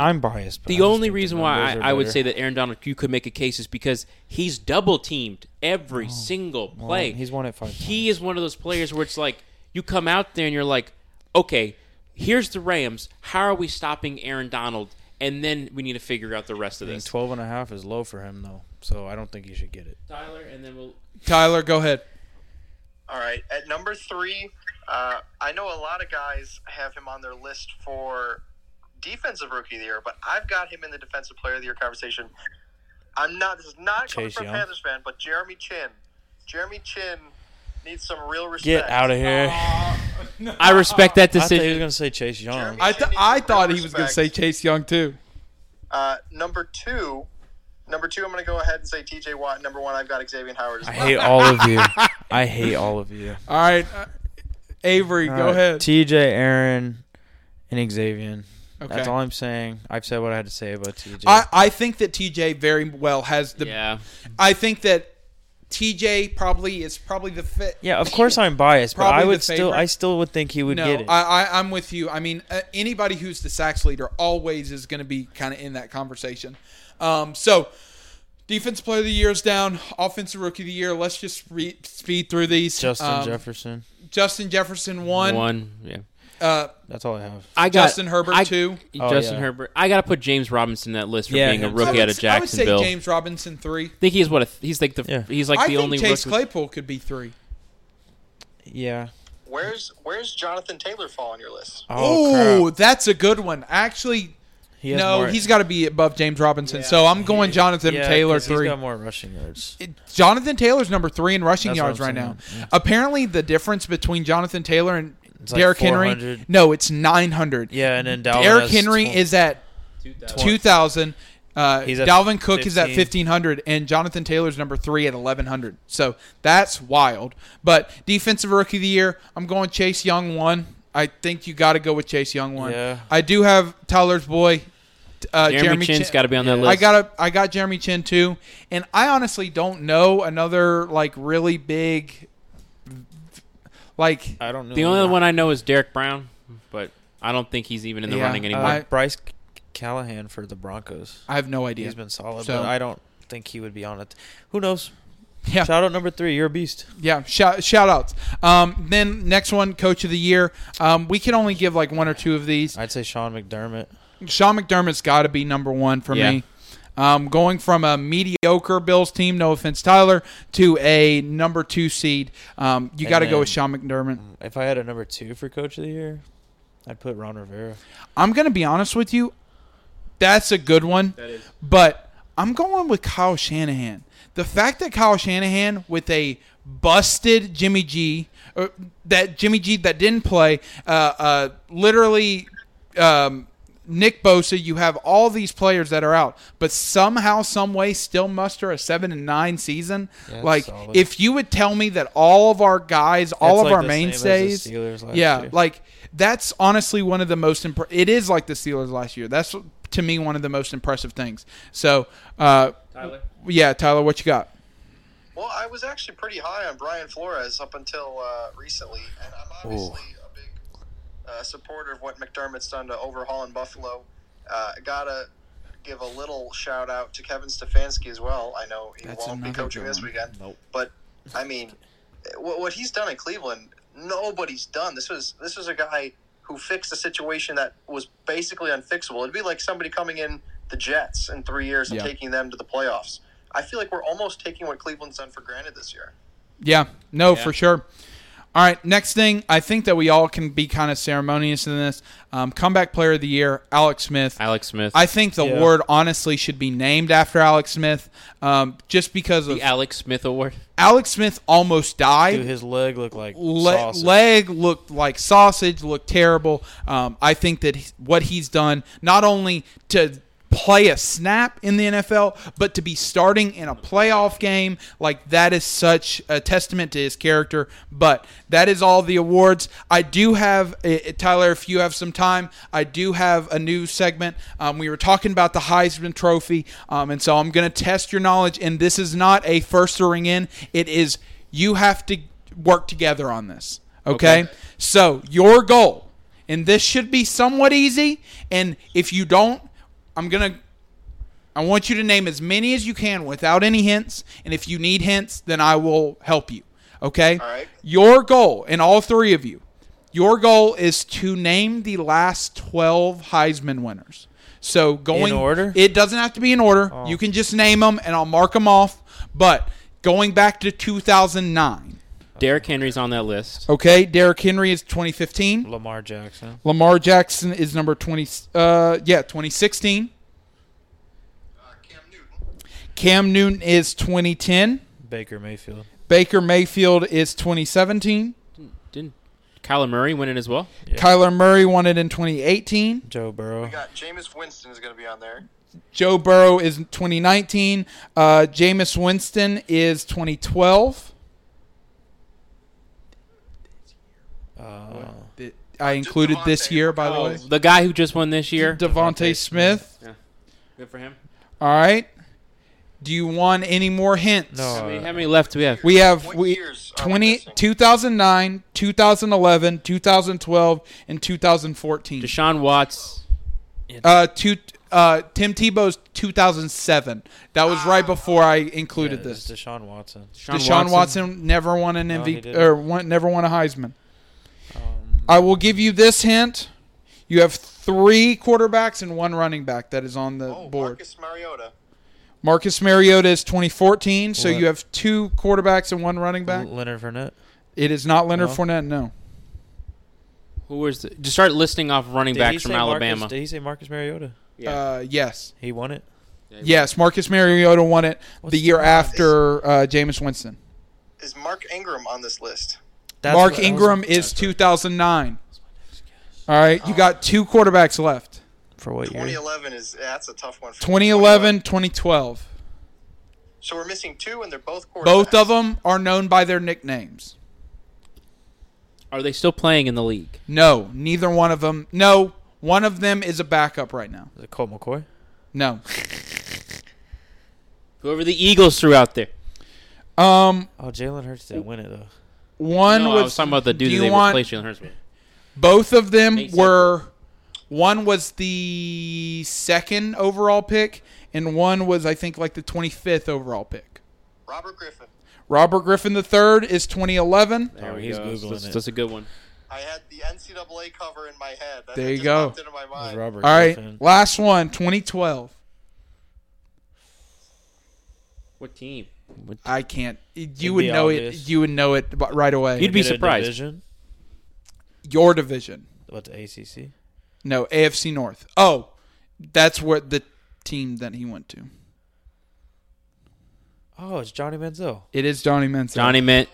I'm biased. But the only reason why I would say that Aaron Donald, you could make a case, is because he's double-teamed every single play. He's won it 5 times. He is one of those players where it's like, you come out there and you're like, okay, here's the Rams. How are we stopping Aaron Donald? And then we need to figure out the rest of this. 12.5 is low for him, though, so I don't think he should get it. Tyler, go ahead. All right. At number 3, I know a lot of guys have him on their list for defensive rookie of the year, but I've got him in the defensive player of the year conversation. This is not coming from a Panthers fan, but Jeremy Chin. Jeremy Chin needs some real respect. Get out of here. No. I respect that decision. I thought he was going to say Chase Young. I thought he was going to say Chase Young, too. Number two, I'm going to go ahead and say TJ Watt. Number 1, I've got Xavier Howard. I hate all of you. I hate all of you. All right. Avery, go ahead. TJ, Aaron, and Xavier. Okay. That's all I'm saying. I've said what I had to say about TJ. I think that TJ very well has the. Yeah. I think that TJ is probably the fit. Yeah, of course I'm biased, but I still would think he would get it. No, I'm with you. I mean, anybody who's the sacks leader always is going to be kind of in that conversation. So defense player of the year is down. Offensive rookie of the year. Let's just speed through these. Justin Jefferson. Justin Jefferson 1. 1, yeah. That's all I have. Justin Herbert 2. I got to put James Robinson in that list for being a rookie out of Jacksonville. I would say James Robinson 3. I think he's the only rookie. Claypool could be 3. Yeah. Where's Jonathan Taylor fall on your list? Oh, that's a good one. Actually, he's got to be above James Robinson. Yeah. So I'm going Jonathan Taylor 3. He's got more rushing yards. Jonathan Taylor's number 3 in rushing yards right now. Yeah. Apparently, the difference between Jonathan Taylor and Derrick Henry. No, it's 900. Yeah, and then Derrick Henry is at 2,000. Dalvin Cook is at 1,500, and Jonathan Taylor's number 3 at 1,100. So that's wild. But defensive rookie of the year, I'm going Chase Young 1. I think you got to go with Chase Young 1. Yeah. I do have Tyler's boy, Jeremy Chin's got to be on that list. I got Jeremy Chin 2, and I honestly don't know another really big. I don't know. The only one I know is Derek Brown, but I don't think he's even in the running anymore. Bryce Callahan for the Broncos. I have no idea. He's been solid, but I don't think he would be on it. Who knows? Yeah. Shout out number 3. You're a beast. Yeah. Shout outs. Then next one, coach of the year. We can only give one or two of these. I'd say Sean McDermott. Sean McDermott's got to be number 1 for me. Going from a mediocre Bills team, no offense, Tyler, to a number 2 seed, you got to go with Sean McDermott. If I had a number 2 for coach of the year, I'd put Ron Rivera. I'm going to be honest with you. That's a good one. That is. But I'm going with Kyle Shanahan. The fact that Kyle Shanahan with a busted Jimmy G, or that Jimmy G that didn't play, literally Nick Bosa, you have all these players that are out, but somehow, some way, still muster a 7-9 season. Yeah, like solid. If you would tell me that all of our guys, all of our mainstays, like that's honestly one of the most impressive. It is like the Steelers last year. That's to me one of the most impressive things. So, Tyler, Tyler, what you got? Well, I was actually pretty high on Brian Flores up until recently, and I'm obviously. Supporter of what McDermott's done to overhaul in Buffalo. Gotta give a little shout out to Kevin Stefanski as well. I know he won't be coaching this weekend, but I mean, what he's done in Cleveland, nobody's done. This was a guy who fixed a situation that was basically unfixable. It'd be like somebody coming in the Jets in 3 years and taking them to the playoffs. I feel like we're almost taking what Cleveland's done for granted this year. For sure. All right, next thing, I think that we all can be kind of ceremonious in this. Comeback Player of the Year, Alex Smith. I think the award honestly should be named after Alex Smith just because of... The Alex Smith Award? Alex Smith almost died. Dude, his leg looked like sausage. Leg looked like sausage, looked terrible. I think that what he's done, not only to... play a snap in the NFL, but to be starting in a playoff game, like that is such a testament to his character. But that is all the awards. I do have, Tyler, if you have some time, I do have a new segment. We were talking about the Heisman Trophy, and so I'm going to test your knowledge, and this is not a first or ring in. It is you have to work together on this, okay? So your goal, and this should be somewhat easy, and if you don't, I want you to name as many as you can without any hints, and if you need hints, then I will help you. Okay? All right. Your goal, and all three of you, your goal is to name the last 12 Heisman winners. So going in order? It doesn't have to be in order. Oh. You can just name them, and I'll mark them off. But going back to 2009. Derrick Henry's on that list. Okay, Derrick Henry is 2015. Lamar Jackson. Lamar Jackson is number 2016. Cam Newton. Cam Newton is 2010. Baker Mayfield. Baker Mayfield is 2017. Didn't Kyler Murray win it as well? Yeah. Kyler Murray won it in 2018. Joe Burrow. We got Jameis Winston is going to be on there. Joe Burrow is 2019. Jameis Winston is 2012. I included Devontae, this year, by the way. The guy who just won this year? Devonta Smith. Yeah. Good for him. All right. Do you want any more hints? No. How many left do we have? We have 2009, 2011, 2012, and 2014. Deshaun Watts. Tim Tebow's 2007. That was right before I included this. Deshaun Watson. Deshaun Watson never won an MVP never won a Heisman. I will give you this hint. You have three quarterbacks and one running back that is on the board. Marcus Mariota. Marcus Mariota is 2014, so you have two quarterbacks and one running back. Leonard Fournette. It is not Leonard Fournette, no. Who was it? Just start listing off running backs from Alabama. Did he say Marcus Mariota? Yeah. Yes. He won it? Yeah, yes, Marcus Mariota won it the year after Jameis Winston. Is Mark Ingram on this list? Mark Ingram is 2009. All right, you got two quarterbacks left. For what year? 2011 that's a tough one. 2011, 2012. So we're missing two, and they're both quarterbacks. Both of them are known by their nicknames. Are they still playing in the league? No, neither one of them. No, one of them is a backup right now. Is it Colt McCoy? No. Whoever the Eagles threw out there. Jalen Hurts didn't win it, though. I was talking about the dude that they replaced Jalen Hurts with. Both of them one was the second overall pick, and one was, I think, like the 25th overall pick. Robert Griffin. Robert Griffin III is 2011. There he's goes. Googling it. That's a good one. I had the NCAA cover in my head. There you go. Popped into my mind. Robert Griffin. Right, last one, 2012. What team? I can't. You would know obvious. You would know it right away. You'd be surprised. Division? Your division. What, the ACC? No, AFC North. Oh, that's where the team that he went to. Oh, it's Johnny Manziel. It is Johnny Manziel. Oh my gosh.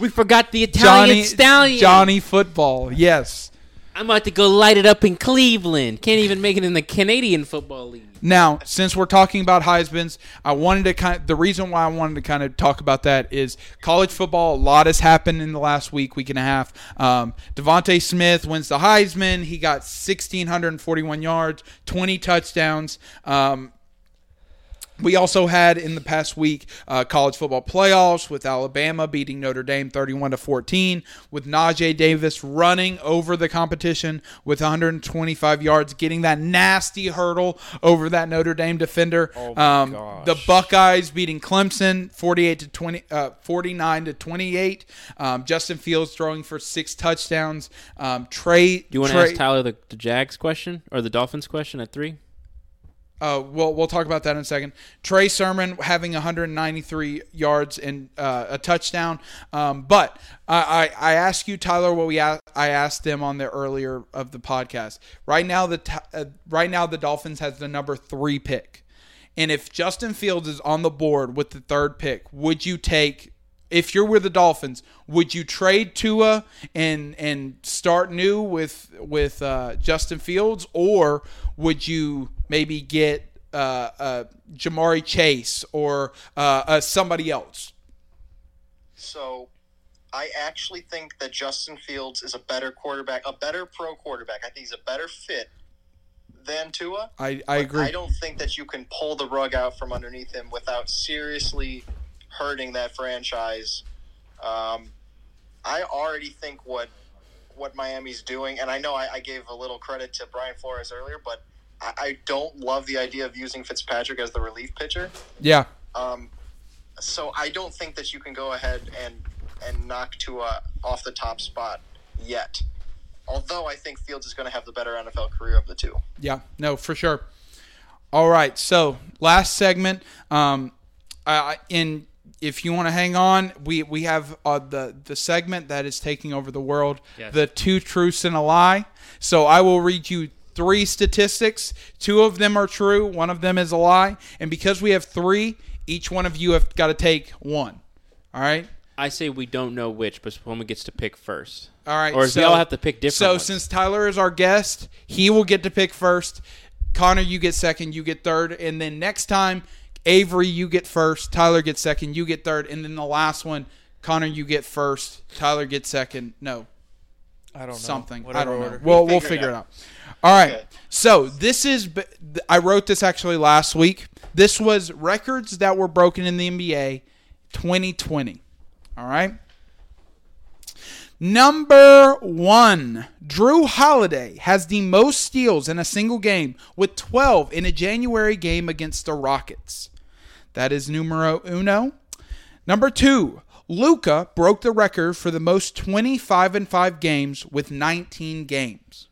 We forgot the Italian stallion. Johnny Football. Yes. I'm about to go light it up in Cleveland. Can't even make it in the Canadian Football League. Now, since we're talking about Heismans, I wanted to kind of, the reason why I wanted to kind of talk about that is college football. A lot has happened in the last week, week and a half. Devonta Smith wins the Heisman. He got 1,641 yards, 20 touchdowns. We also had in the past week college football playoffs with Alabama beating Notre Dame 31-14, with Najee Davis running over the competition with 125 yards, getting that nasty hurdle over that Notre Dame defender. Oh my gosh. The Buckeyes beating Clemson 49-28. Justin Fields throwing for 6 touchdowns. Trey, do you want to ask Tyler the Jags question or the Dolphins question at 3? We'll talk about that in a second. Trey Sermon having 193 yards and a touchdown. But I asked you, Tyler, what I asked them on the earlier of the podcast. Right now, the Dolphins has the number 3 pick, and if Justin Fields is on the board with the 3rd pick, would you take? If you're with the Dolphins, would you trade Tua and start new with Justin Fields, or would you maybe get Jamar Chase or somebody else? So, I actually think that Justin Fields is a better quarterback, a better pro quarterback. I think he's a better fit than Tua. I agree. I don't think that you can pull the rug out from underneath him without seriously hurting that franchise. I already think what Miami's doing, and I know I gave a little credit to Brian Flores earlier, but I don't love the idea of using Fitzpatrick as the relief pitcher. Yeah. So I don't think that you can go ahead and knock Tua off the top spot yet. Although I think Fields is going to have the better NFL career of the two. Yeah, no, for sure. All right, so last segment. If you want to hang on, we have the segment that is taking over the world, yes. The two truths and a lie. So I will read you 3 statistics. 2 of them are true. 1 of them is a lie. And because we have 3, each one of you have got to take 1. All right? I say we don't know which, but Paloma gets to pick first. All right. Or we all have to pick different ones. Since Tyler is our guest, he will get to pick first. Connor, you get second. You get third. And then next time, Avery, you get first. Tyler gets second. You get third. And then the last one, Connor, you get first. Tyler gets second. No. I don't know. Something. Whatever I don't know. Order. We'll figure it out. All right. Okay. So this is – I wrote this actually last week. This was records that were broken in the NBA 2020. All right. Number 1, Drew Holiday has the most steals in a single game with 12 in a January game against the Rockets. That is numero uno. Number 2, Luka broke the record for the most 25-5 games with 19 games.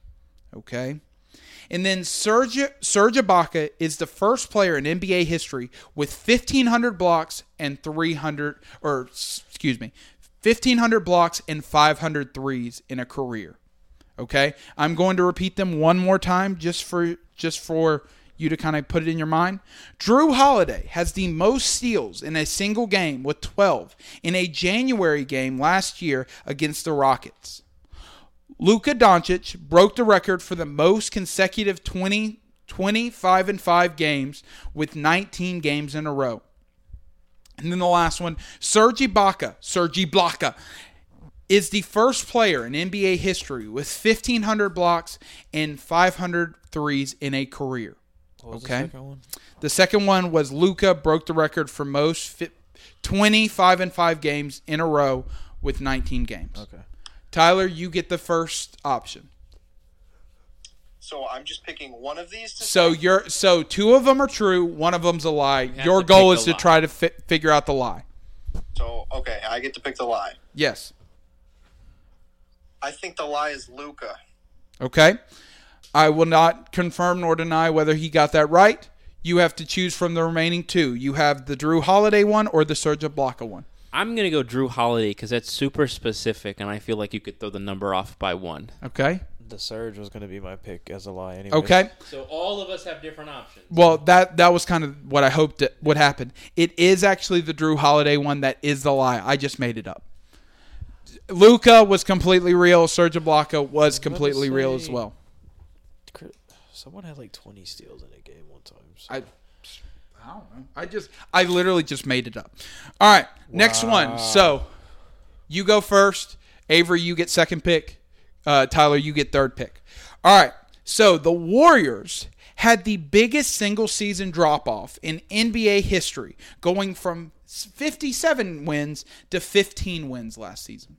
Okay. And then Serge Ibaka is the first player in NBA history with 1,500 blocks and 1,500 blocks and 500 threes in a career. Okay? I'm going to repeat them one more time just for you to kind of put it in your mind. Drew Holiday has the most steals in a single game with 12 in a January game last year against the Rockets. Luka Doncic broke the record for the most consecutive 25-5 games with 19 games in a row. And then the last one, Serge Ibaka, is the first player in NBA history with 1,500 blocks and 500 threes in a career. Okay. The second one was Luka broke the record for most 25-5 games in a row with 19 games. Okay. Tyler, you get the first option. So I'm just picking one of these. So 2 of them are true. 1 of them's a lie. Your goal is to try to figure out the lie. So, okay, I get to pick the lie. Yes. I think the lie is Luka. Okay. I will not confirm nor deny whether he got that right. You have to choose from the remaining 2. You have the Drew Holiday one or the Serge Ibaka one. I'm going to go Drew Holiday because that's super specific, and I feel like you could throw the number off by 1. Okay. The Surge was going to be my pick as a lie anyway. Okay. So all of us have different options. Well, that was kind of what I hoped would happen. It is actually the Drew Holiday one that is the lie. I just made it up. Luka was completely real. Serge Ibaka was completely real as well. Someone had like 20 steals in a game one time. So. I don't know. I literally just made it up. All right, next one. So you go first. Avery, you get second pick. Tyler, you get third pick. All right, so the Warriors had the biggest single-season drop-off in NBA history, going from 57 wins to 15 wins last season.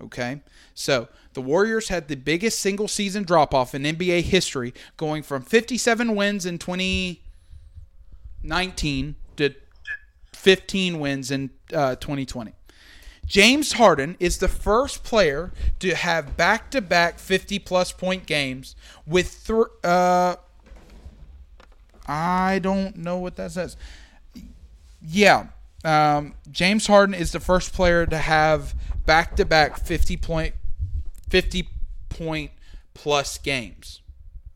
Okay, so the Warriors had the biggest single-season drop-off in NBA history, going from 57 wins in 2019 to 15 wins in 2020. James Harden is the first player to have back-to-back 50-plus point games with I don't know what that says. Yeah. James Harden is the first player to have back-to-back 50-point plus games.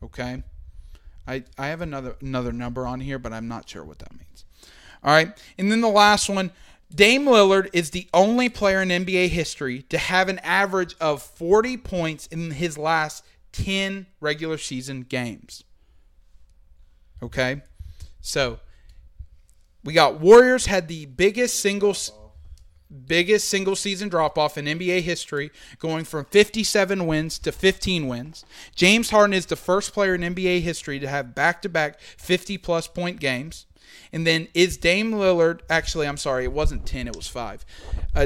Okay? I have another number on here, but I'm not sure what that means. All right. And then the last one, Dame Lillard is the only player in NBA history to have an average of 40 points in his last 10 regular season games. Okay, so we got Warriors had the biggest single season drop off in NBA history, going from 57 wins to 15 wins. James Harden is the first player in NBA history to have back-to-back 50-plus point games. And then is Dame Lillard – actually, I'm sorry, it wasn't 10, it was 5.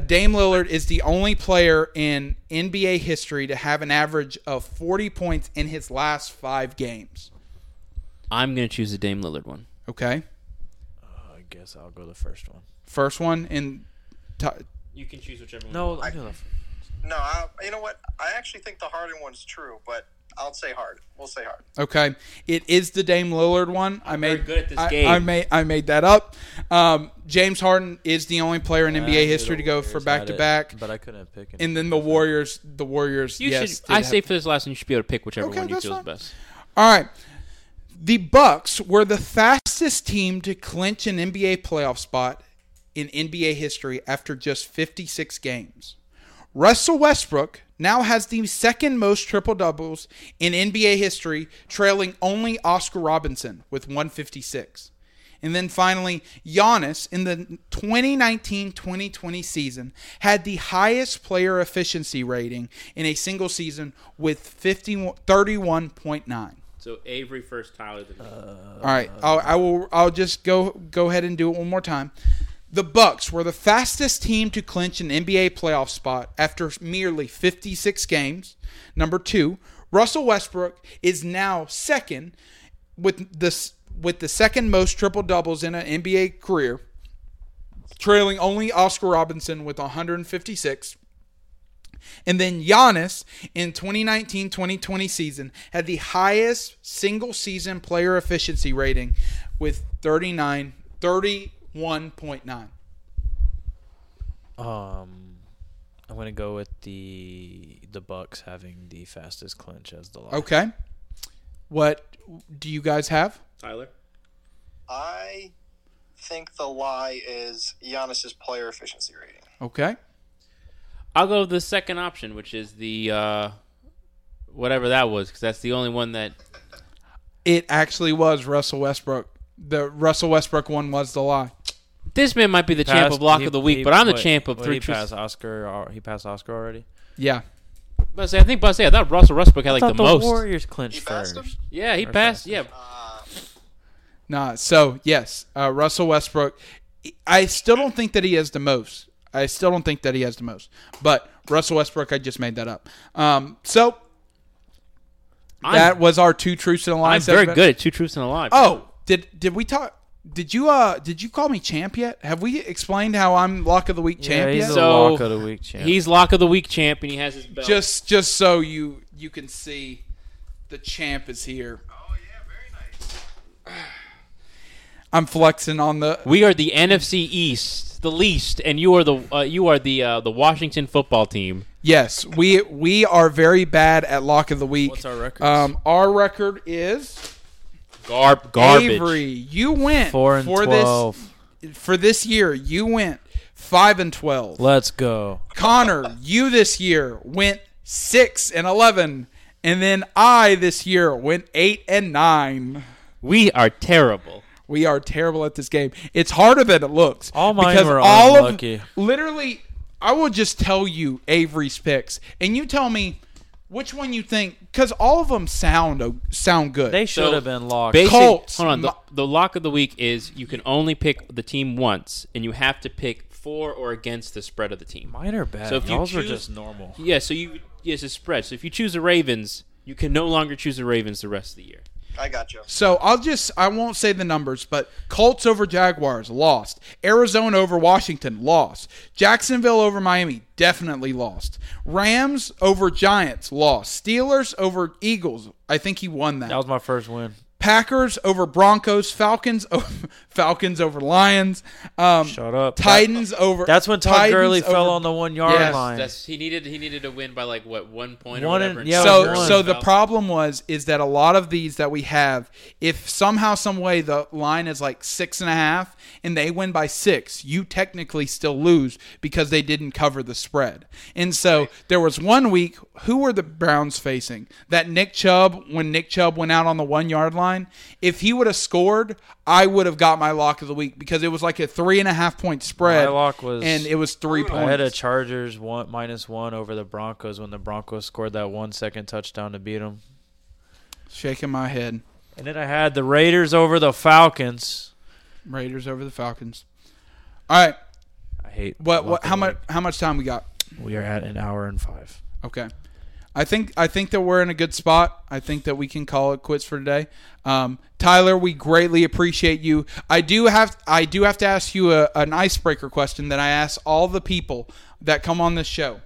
Dame Lillard is the only player in NBA history to have an average of 40 points in his last 5 games. I'm going to choose the Dame Lillard one. Okay. I guess I'll go the first one. First one? And you can choose whichever one. No, you know what? I actually think the Harden one's true, but I'll say Harden. We'll say Harden. Okay. It is the Dame Lillard one. I'm very good at this game. I made that up. James Harden is the only player in NBA history to go for back-to-back. But I couldn't pick anything. And then the Warriors, for this last one, you should be able to pick whichever one you feel is best. All right. The Bucks were the fastest team to clinch an NBA playoff spot in NBA history after just 56 games. Russell Westbrook now has the second most triple-doubles in NBA history, trailing only Oscar Robertson with 156. And then finally, Giannis in the 2019-2020 season had the highest player efficiency rating in a single season with 31.9. So Avery first, Tyler. All right, I'll just go ahead and do it one more time. The Bucks were the fastest team to clinch an NBA playoff spot after merely 56 games. Number 2, Russell Westbrook is now second with the second most triple doubles in an NBA career, trailing only Oscar Robertson with 156. And then Giannis in 2019-2020 season had the highest single-season player efficiency rating with 31.9. I'm going to go with the Bucks having the fastest clinch as the lock. Okay. What do you guys have? Tyler? I think the lie is Giannis's player efficiency rating. Okay. I'll go with the second option, which is the whatever that was, because that's the only one that... It actually was Russell Westbrook. The Russell Westbrook one was the lie. This man might be the champ of block of the week, but I'm the champ of three. He passed Oscar already? Yeah. I thought Russell Westbrook had the most. Warriors clinched first. Him? Yeah, he passed. Yeah. So, yes, Russell Westbrook. I still don't think that he has the most. But Russell Westbrook, I just made that up. That was our two truths and a lie. I'm very good at two truths and a lie. Oh, did we talk? Did you call me champ yet? Have we explained how I'm lock of the week champ? Yeah, he's lock of the week champ. He's lock of the week champ, and he has his belt. Just so you can see, the champ is here. Oh yeah, very nice. I'm flexing on the. We are the NFC East. The least, and you are the Washington football team. Yes, we are very bad at lock of the week. What's our record? Our record is garbage. Avery, you went 4-12 for this year. You went 5-12. Let's go. Connor, you this year went 6-11, and then I this year went 8-9. We are terrible. We are terrible at this game. It's harder than it looks. All mine were all unlucky. Literally, I will just tell you Avery's picks, and you tell me which one you think, because all of them sound good. They should have been locked. Colts. Hold on. The lock of the week is you can only pick the team once, and you have to pick for or against the spread of the team. Mine are bad. So if yours are just normal. Yeah, so it's a spread. So if you choose the Ravens, you can no longer choose the Ravens the rest of the year. I got you. So I won't say the numbers, but Colts over Jaguars, lost. Arizona over Washington, lost. Jacksonville over Miami, definitely lost. Rams over Giants, lost. Steelers over Eagles, I think he won that. That was my first win. Packers over Broncos, Falcons over Lions, shut up. Titans over. That's when Todd Gurley fell on the 1 yard line. He needed to win by 1 point or whatever. So the problem is that a lot of these that we have, if somehow some way the line is 6.5 and they win by 6, you technically still lose because they didn't cover the spread. And so there was 1 week. Who were the Browns facing? That Nick Chubb went out on the 1 yard line. If he would have scored, I would have got my lock of the week because it was a 3.5 point spread. My lock was, and it was 3 points. I had a Chargers -1 over the Broncos when the Broncos scored that 1 second touchdown to beat them. Shaking my head. And then I had the Raiders over the Falcons. All right. I hate. What? How much time we got? We are at 1 hour and 5. Okay. I think that we're in a good spot. I think that we can call it quits for today. Tyler, we greatly appreciate you. I do have to ask you an icebreaker question that I ask all the people that come on this show.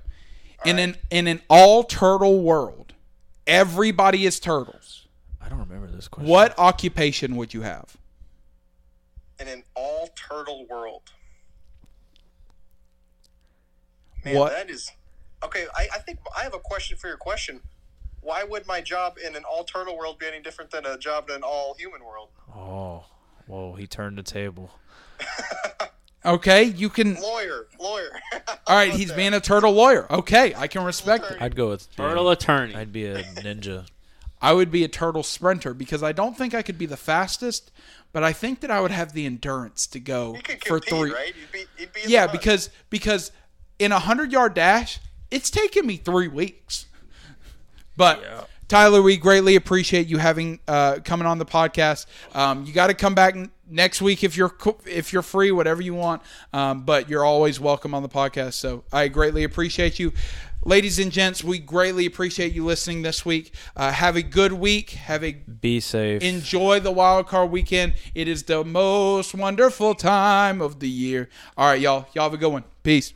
In an all turtle world, everybody is turtles. I don't remember this question. What occupation would you have? In an all turtle world, man, what? That is. Okay, I think I have a question for your question. Why would my job in an all-turtle world be any different than a job in an all-human world? Oh, whoa, he turned the table. Okay, you can... Lawyer. All right, he's being a turtle lawyer. Okay, I can respect it. I'd go with... Turtle attorney. I'd be a ninja. I would be a turtle sprinter because I don't think I could be the fastest, but I think that I would have the endurance to go for three. Right? You'd be yeah, because in a 100-yard dash... It's taken me 3 weeks. But, yeah. Tyler, we greatly appreciate you having coming on the podcast. You got to come back next week if you're free, whatever you want. But you're always welcome on the podcast. So I greatly appreciate you. Ladies and gents, we greatly appreciate you listening this week. Have a good week. Be safe. Enjoy the Wild Card Weekend. It is the most wonderful time of the year. All right, y'all. Y'all have a good one. Peace.